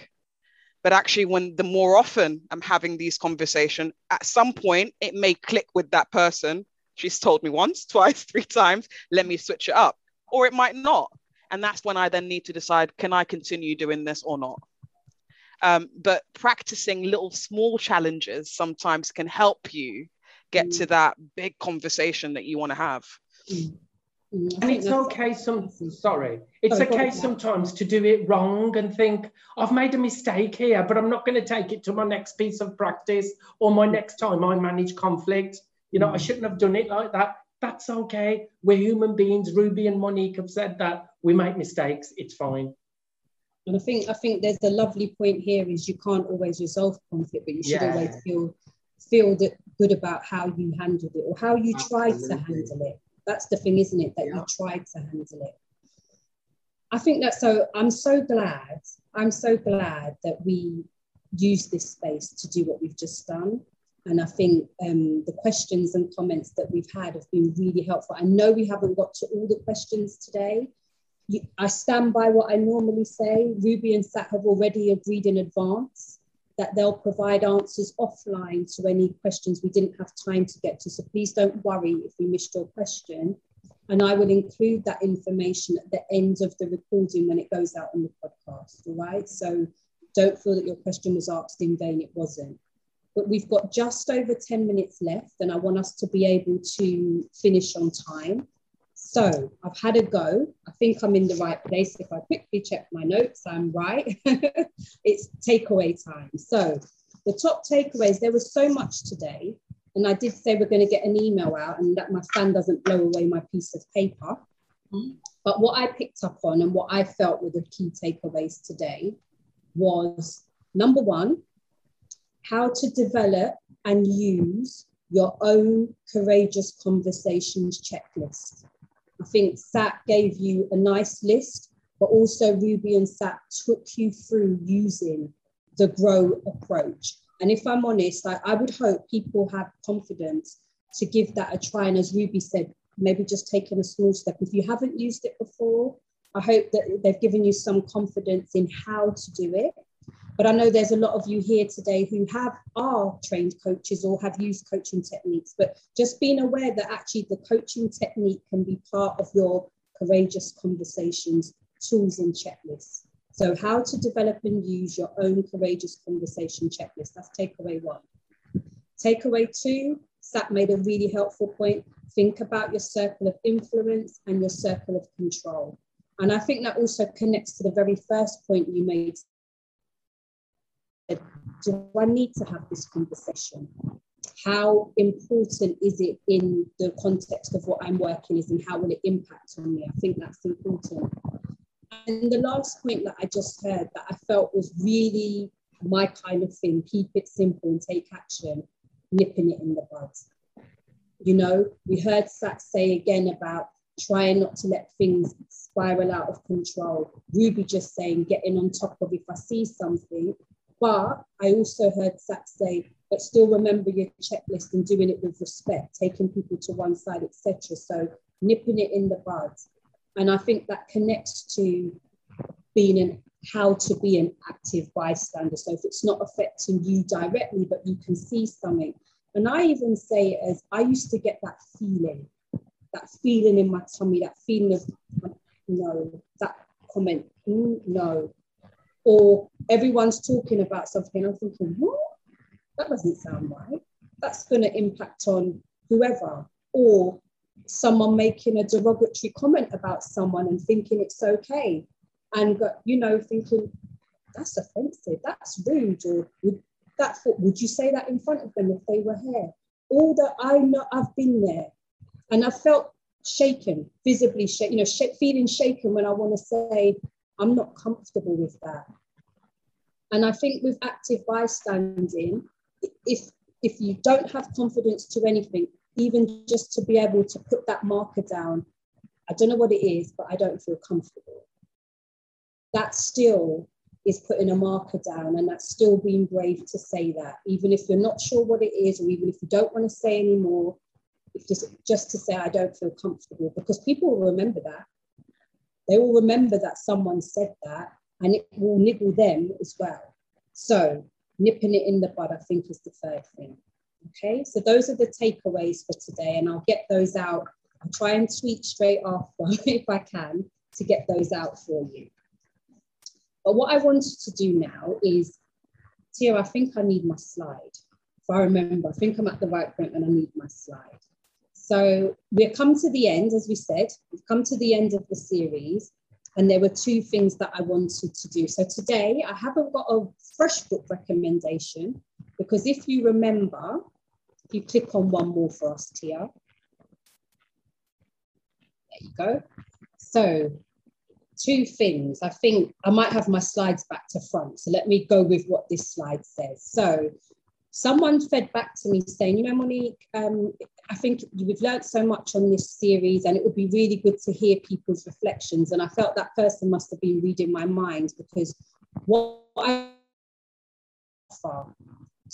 But actually the more often I'm having these conversations, at some point it may click with that person. She's told me once, twice, three times, let me switch it up, or it might not. And that's when I then need to decide, can I continue doing this or not? But practicing little small challenges sometimes can help you get to that big conversation that you want to have. And it's okay, sometimes to do it wrong and think, I've made a mistake here, but I'm not going to take it to my next piece of practice or my next time I manage conflict. You know, I shouldn't have done it like that. That's okay. We're human beings. Rubi and Monique have said that. We make mistakes. It's fine. And I think there's a lovely point here is you can't always resolve conflict, but you should always feel good about how you handled it or how you tried to handle it. That's the thing, isn't it? That you tried to handle it. I think that, so I'm so glad that we use this space to do what we've just done. And I think the questions and comments that we've had have been really helpful. I know we haven't got to all the questions today. I stand by what I normally say. Rubi and Sat have already agreed in advance that they'll provide answers offline to any questions we didn't have time to get to. So please don't worry if we missed your question. And I will include that information at the end of the recording when it goes out on the podcast, all right? So don't feel that your question was asked in vain, it wasn't. But we've got just over 10 minutes left and I want us to be able to finish on time. So I've had a go. I think I'm in the right place. If I quickly check my notes, I'm right. It's takeaway time. So the top takeaways, there was so much today. And I did say we're going to get an email out and that my fan doesn't blow away my piece of paper. But what I picked up on and what I felt were the key takeaways today was, number one, how to develop and use your own courageous conversations checklist. I think Sat gave you a nice list, but also Rubi and Sat took you through using the GROW approach. And if I'm honest, I would hope people have confidence to give that a try. And as Rubi said, maybe just taking a small step. If you haven't used it before, I hope that they've given you some confidence in how to do it. But I know there's a lot of you here today who are trained coaches or have used coaching techniques, but just being aware that actually the coaching technique can be part of your courageous conversations, tools and checklists. So how to develop and use your own courageous conversation checklist. That's takeaway one. Takeaway two, Sat made a really helpful point. Think about your circle of influence and your circle of control. And I think that also connects to the very first point you made. Do I need to have this conversation? How important is it in the context of what I'm working is and how will it impact on me? I think that's important. And the last point that I just heard that I felt was really my kind of thing, keep it simple and take action, nipping it in the bud. You know, we heard Sat say again about trying not to let things spiral out of control. Rubi just saying, getting on top of if I see something. But I also heard Sat say, but still remember your checklist and doing it with respect, taking people to one side, etc. So nipping it in the bud. And I think that connects to being how to be an active bystander. So if it's not affecting you directly, but you can see something. And I even say it as, I used to get that feeling in my tummy, that feeling of, no, that comment, no. Or everyone's talking about something, I'm thinking, what? That doesn't sound right. That's going to impact on whoever. Or someone making a derogatory comment about someone and thinking it's okay. And, you know, thinking, that's offensive, that's rude, or would you say that in front of them if they were here? All that I know, I've been there. And I felt shaken, visibly shaken, you know, feeling shaken when I want to say, I'm not comfortable with that. And I think with active bystanding, if you don't have confidence to anything, even just to be able to put that marker down, I don't know what it is, but I don't feel comfortable. That still is putting a marker down, and that's still being brave to say that, even if you're not sure what it is, or even if you don't want to say anymore, if just to say, I don't feel comfortable, because people will remember that. They will remember that someone said that, and it will niggle them as well. So nipping it in the bud, I think, is the third thing. Okay, so those are the takeaways for today, and I'll get those out. I'll try and tweet straight after if I can to get those out for you. But what I wanted to do now is, Tia, I think I need my slide. If I remember, I think I'm at the right point and I need my slide. So we've come to the end, as we said, we've come to the end of the series. And there were two things that I wanted to do. So today I haven't got a fresh book recommendation, because if you remember, if you click on one more for us, Tia. There you go. So two things. I think I might have my slides back to front. So let me go with what this slide says. So someone fed back to me saying, you know, Monique, I think we've learned so much on this series, and it would be really good to hear people's reflections. And I felt that person must have been reading my mind, because what I offer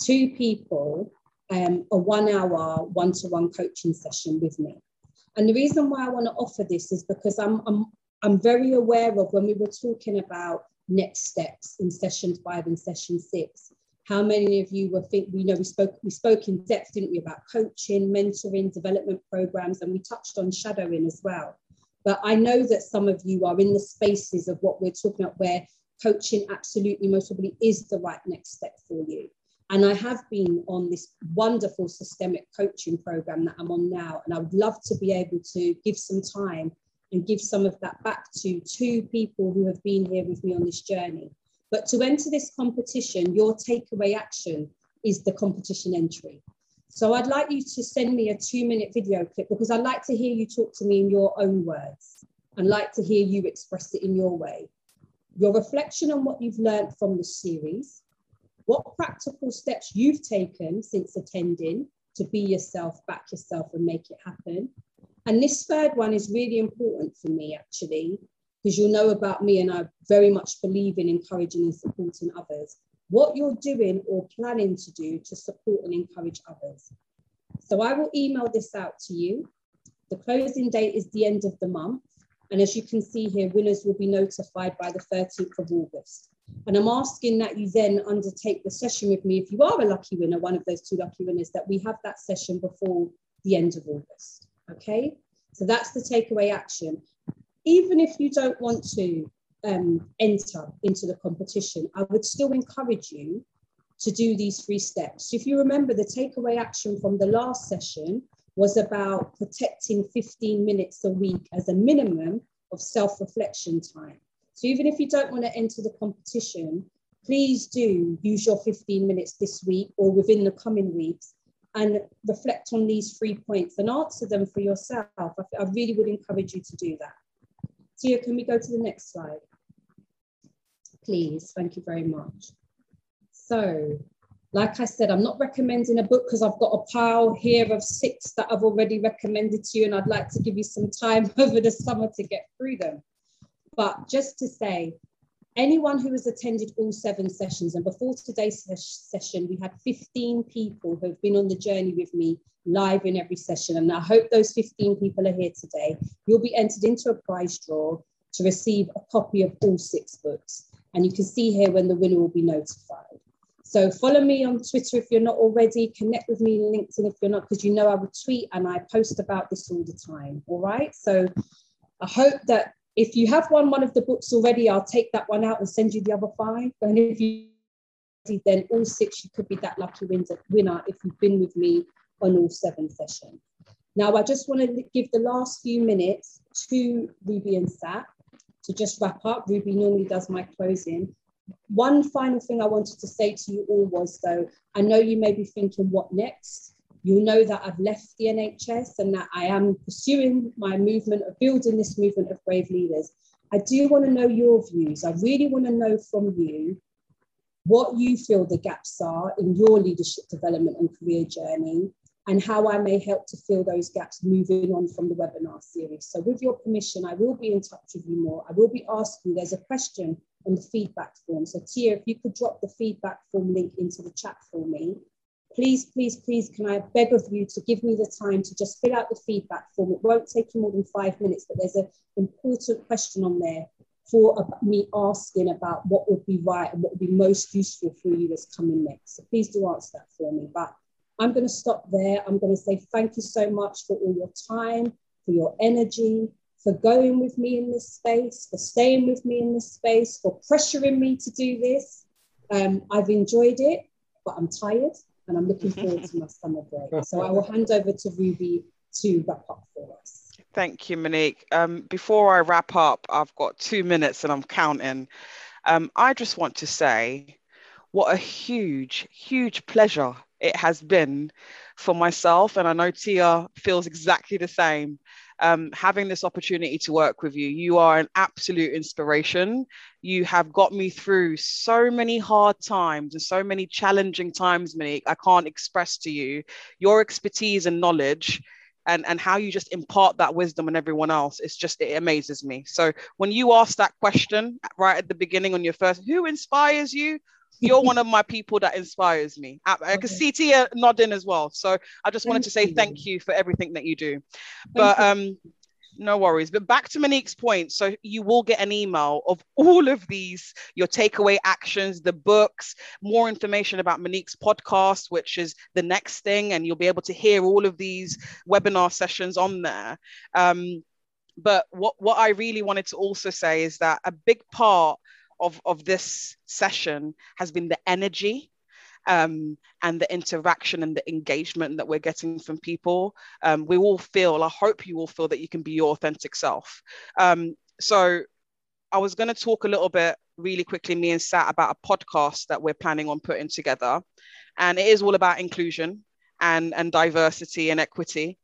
two people a 1 hour one-to-one coaching session with me. And the reason why I want to offer this is because I'm very aware of, when we were talking about next steps in session 5 and session 6, how many of you were think, you know, we spoke in depth, didn't we, about coaching, mentoring, development programs, and we touched on shadowing as well. But I know that some of you are in the spaces of what we're talking about, where coaching absolutely, most probably, is the right next step for you. And I have been on this wonderful systemic coaching program that I'm on now, and I would love to be able to give some time and give some of that back to two people who have been here with me on this journey. But to enter this competition, your takeaway action is the competition entry. So I'd like you to send me a 2-minute video clip, because I'd like to hear you talk to me in your own words. I'd like to hear you express it in your way. Your reflection on what you've learned from the series, what practical steps you've taken since attending to be yourself, back yourself, and make it happen. And this third one is really important for me, actually, because you'll know about me, and I very much believe in encouraging and supporting others, what you're doing or planning to do to support and encourage others. So I will email this out to you. The closing date is the end of the month. And as you can see here, winners will be notified by the 13th of August. And I'm asking that you then undertake the session with me, if you are a lucky winner, one of those two lucky winners, that we have that session before the end of August, okay? So that's the takeaway action. Even if you don't want to enter into the competition, I would still encourage you to do these 3 steps. If you remember, the takeaway action from the last session was about protecting 15 minutes a week as a minimum of self-reflection time. So even if you don't want to enter the competition, please do use your 15 minutes this week or within the coming weeks, and reflect on these 3 points and answer them for yourself. I really would encourage you to do that. Tia, can we go to the next slide? please. Thank you very much. So, like I said, I'm not recommending a book because I've got a pile here of 6 that I've already recommended to you, and I'd like to give you some time over the summer to get through them. But just to say, anyone who has attended all 7 sessions, and before today's session, we had 15 people who have been on the journey with me live in every session. And I hope those 15 people are here today. You'll be entered into a prize draw to receive a copy of all 6 books. And you can see here when the winner will be notified. So follow me on Twitter if you're not already, connect with me on LinkedIn if you're not, because you know I would tweet and I post about this all the time, all right? So I hope that if you have one of the books already, I'll take that one out and send you the other 5. And if you then all 6, you could be that lucky winner if you've been with me on all 7 sessions. Now, I just want to give the last few minutes to Rubi and Sat to just wrap up. Rubi normally does my closing. One final thing I wanted to say to you all was, though, I know you may be thinking, what next? You know that I've left the NHS and that I am pursuing my movement of building this movement of brave leaders. I do want to know your views. I really want to know from you what you feel the gaps are in your leadership development and career journey, and how I may help to fill those gaps moving on from the webinar series. So with your permission, I will be in touch with you more. I will be asking, there's a question on the feedback form. So Tia, if you could drop the feedback form link into the chat for me, please, please, please, can I beg of you to give me the time to just fill out the feedback form. It won't take you more than 5 minutes, but there's an important question on there for me asking about what would be right and what would be most useful for you that's coming next. So please do answer that for me. But I'm going to stop there. I'm going to say thank you so much for all your time, for your energy, for going with me in this space, for staying with me in this space, for pressuring me to do this. I've enjoyed it, but I'm tired. And I'm looking forward to my summer break. So I will hand over to Rubi to wrap up for us. Thank you, Monique. Before I wrap up, I've got 2 minutes and I'm counting. I just want to say what a huge, huge pleasure it has been for myself. And I know Tia feels exactly the same. Having this opportunity to work with you, you are an absolute inspiration. You have got me through so many hard times and so many challenging times, Monique. I can't express to you your expertise and knowledge and how you just impart that wisdom on everyone else. It's just, it amazes me. So when you asked that question right at the beginning on your first, who inspires you? You're one of my people that inspires me. I can see Tia nodding as well. So I just wanted to say thank you for everything that you do. But no worries. But back to Monique's point. So you will get an email of all of these, your takeaway actions, the books, more information about Monique's podcast, which is the next thing. And you'll be able to hear all of these webinar sessions on there. But what I really wanted to also say is that a big part of this session has been the energy and the interaction and the engagement that we're getting from people. We all feel, I hope you all feel that you can be your authentic self. So I was going to talk a little bit really quickly, me and Sat, about a podcast that we're planning on putting together. And it is all about inclusion and diversity and equity.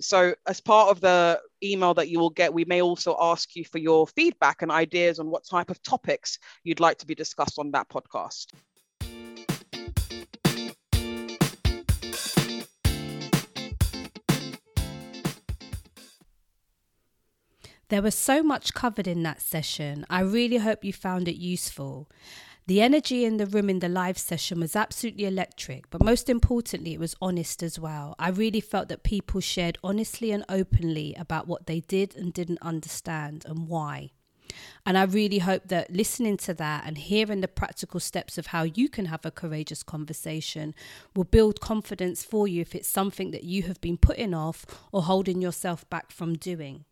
So as part of the email that you will get, we may also ask you for your feedback and ideas on what type of topics you'd like to be discussed on that podcast. There was so much covered in that session. I really hope you found it useful. The energy in the room in the live session was absolutely electric, but most importantly, it was honest as well. I really felt that people shared honestly and openly about what they did and didn't understand and why. And I really hope that listening to that and hearing the practical steps of how you can have a courageous conversation will build confidence for you if it's something that you have been putting off or holding yourself back from doing.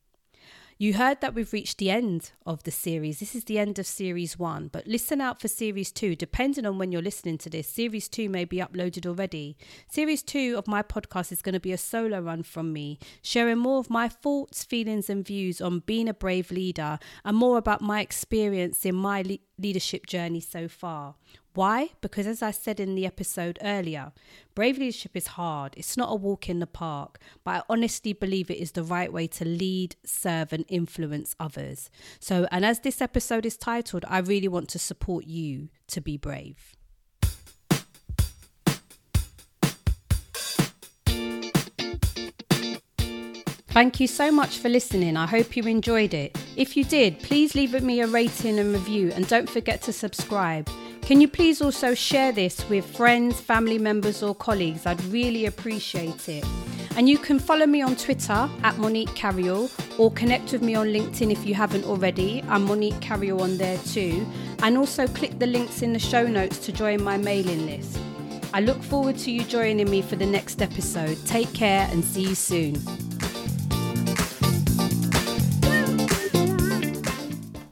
You heard that we've reached the end of the series. This is the end of series 1, but listen out for series 2. Depending on when you're listening to this, series 2 may be uploaded already. Series 2 of my podcast is going to be a solo run from me, sharing more of my thoughts, feelings and views on being a brave leader and more about my experience in my leadership journey so far. Why? Because as I said in the episode earlier, brave leadership is hard. It's not a walk in the park, but I honestly believe it is the right way to lead, serve and influence others. So, and as this episode is titled, I really want to support you to be brave. Thank you so much for listening. I hope you enjoyed it. If you did, please leave me a rating and review, and don't forget to subscribe. Can you please also share this with friends, family members or colleagues? I'd really appreciate it. And you can follow me on Twitter at Monique Cariol, or connect with me on LinkedIn if you haven't already. I'm Monique Cariol on there too. And also click the links in the show notes to join my mailing list. I look forward to you joining me for the next episode. Take care and see you soon.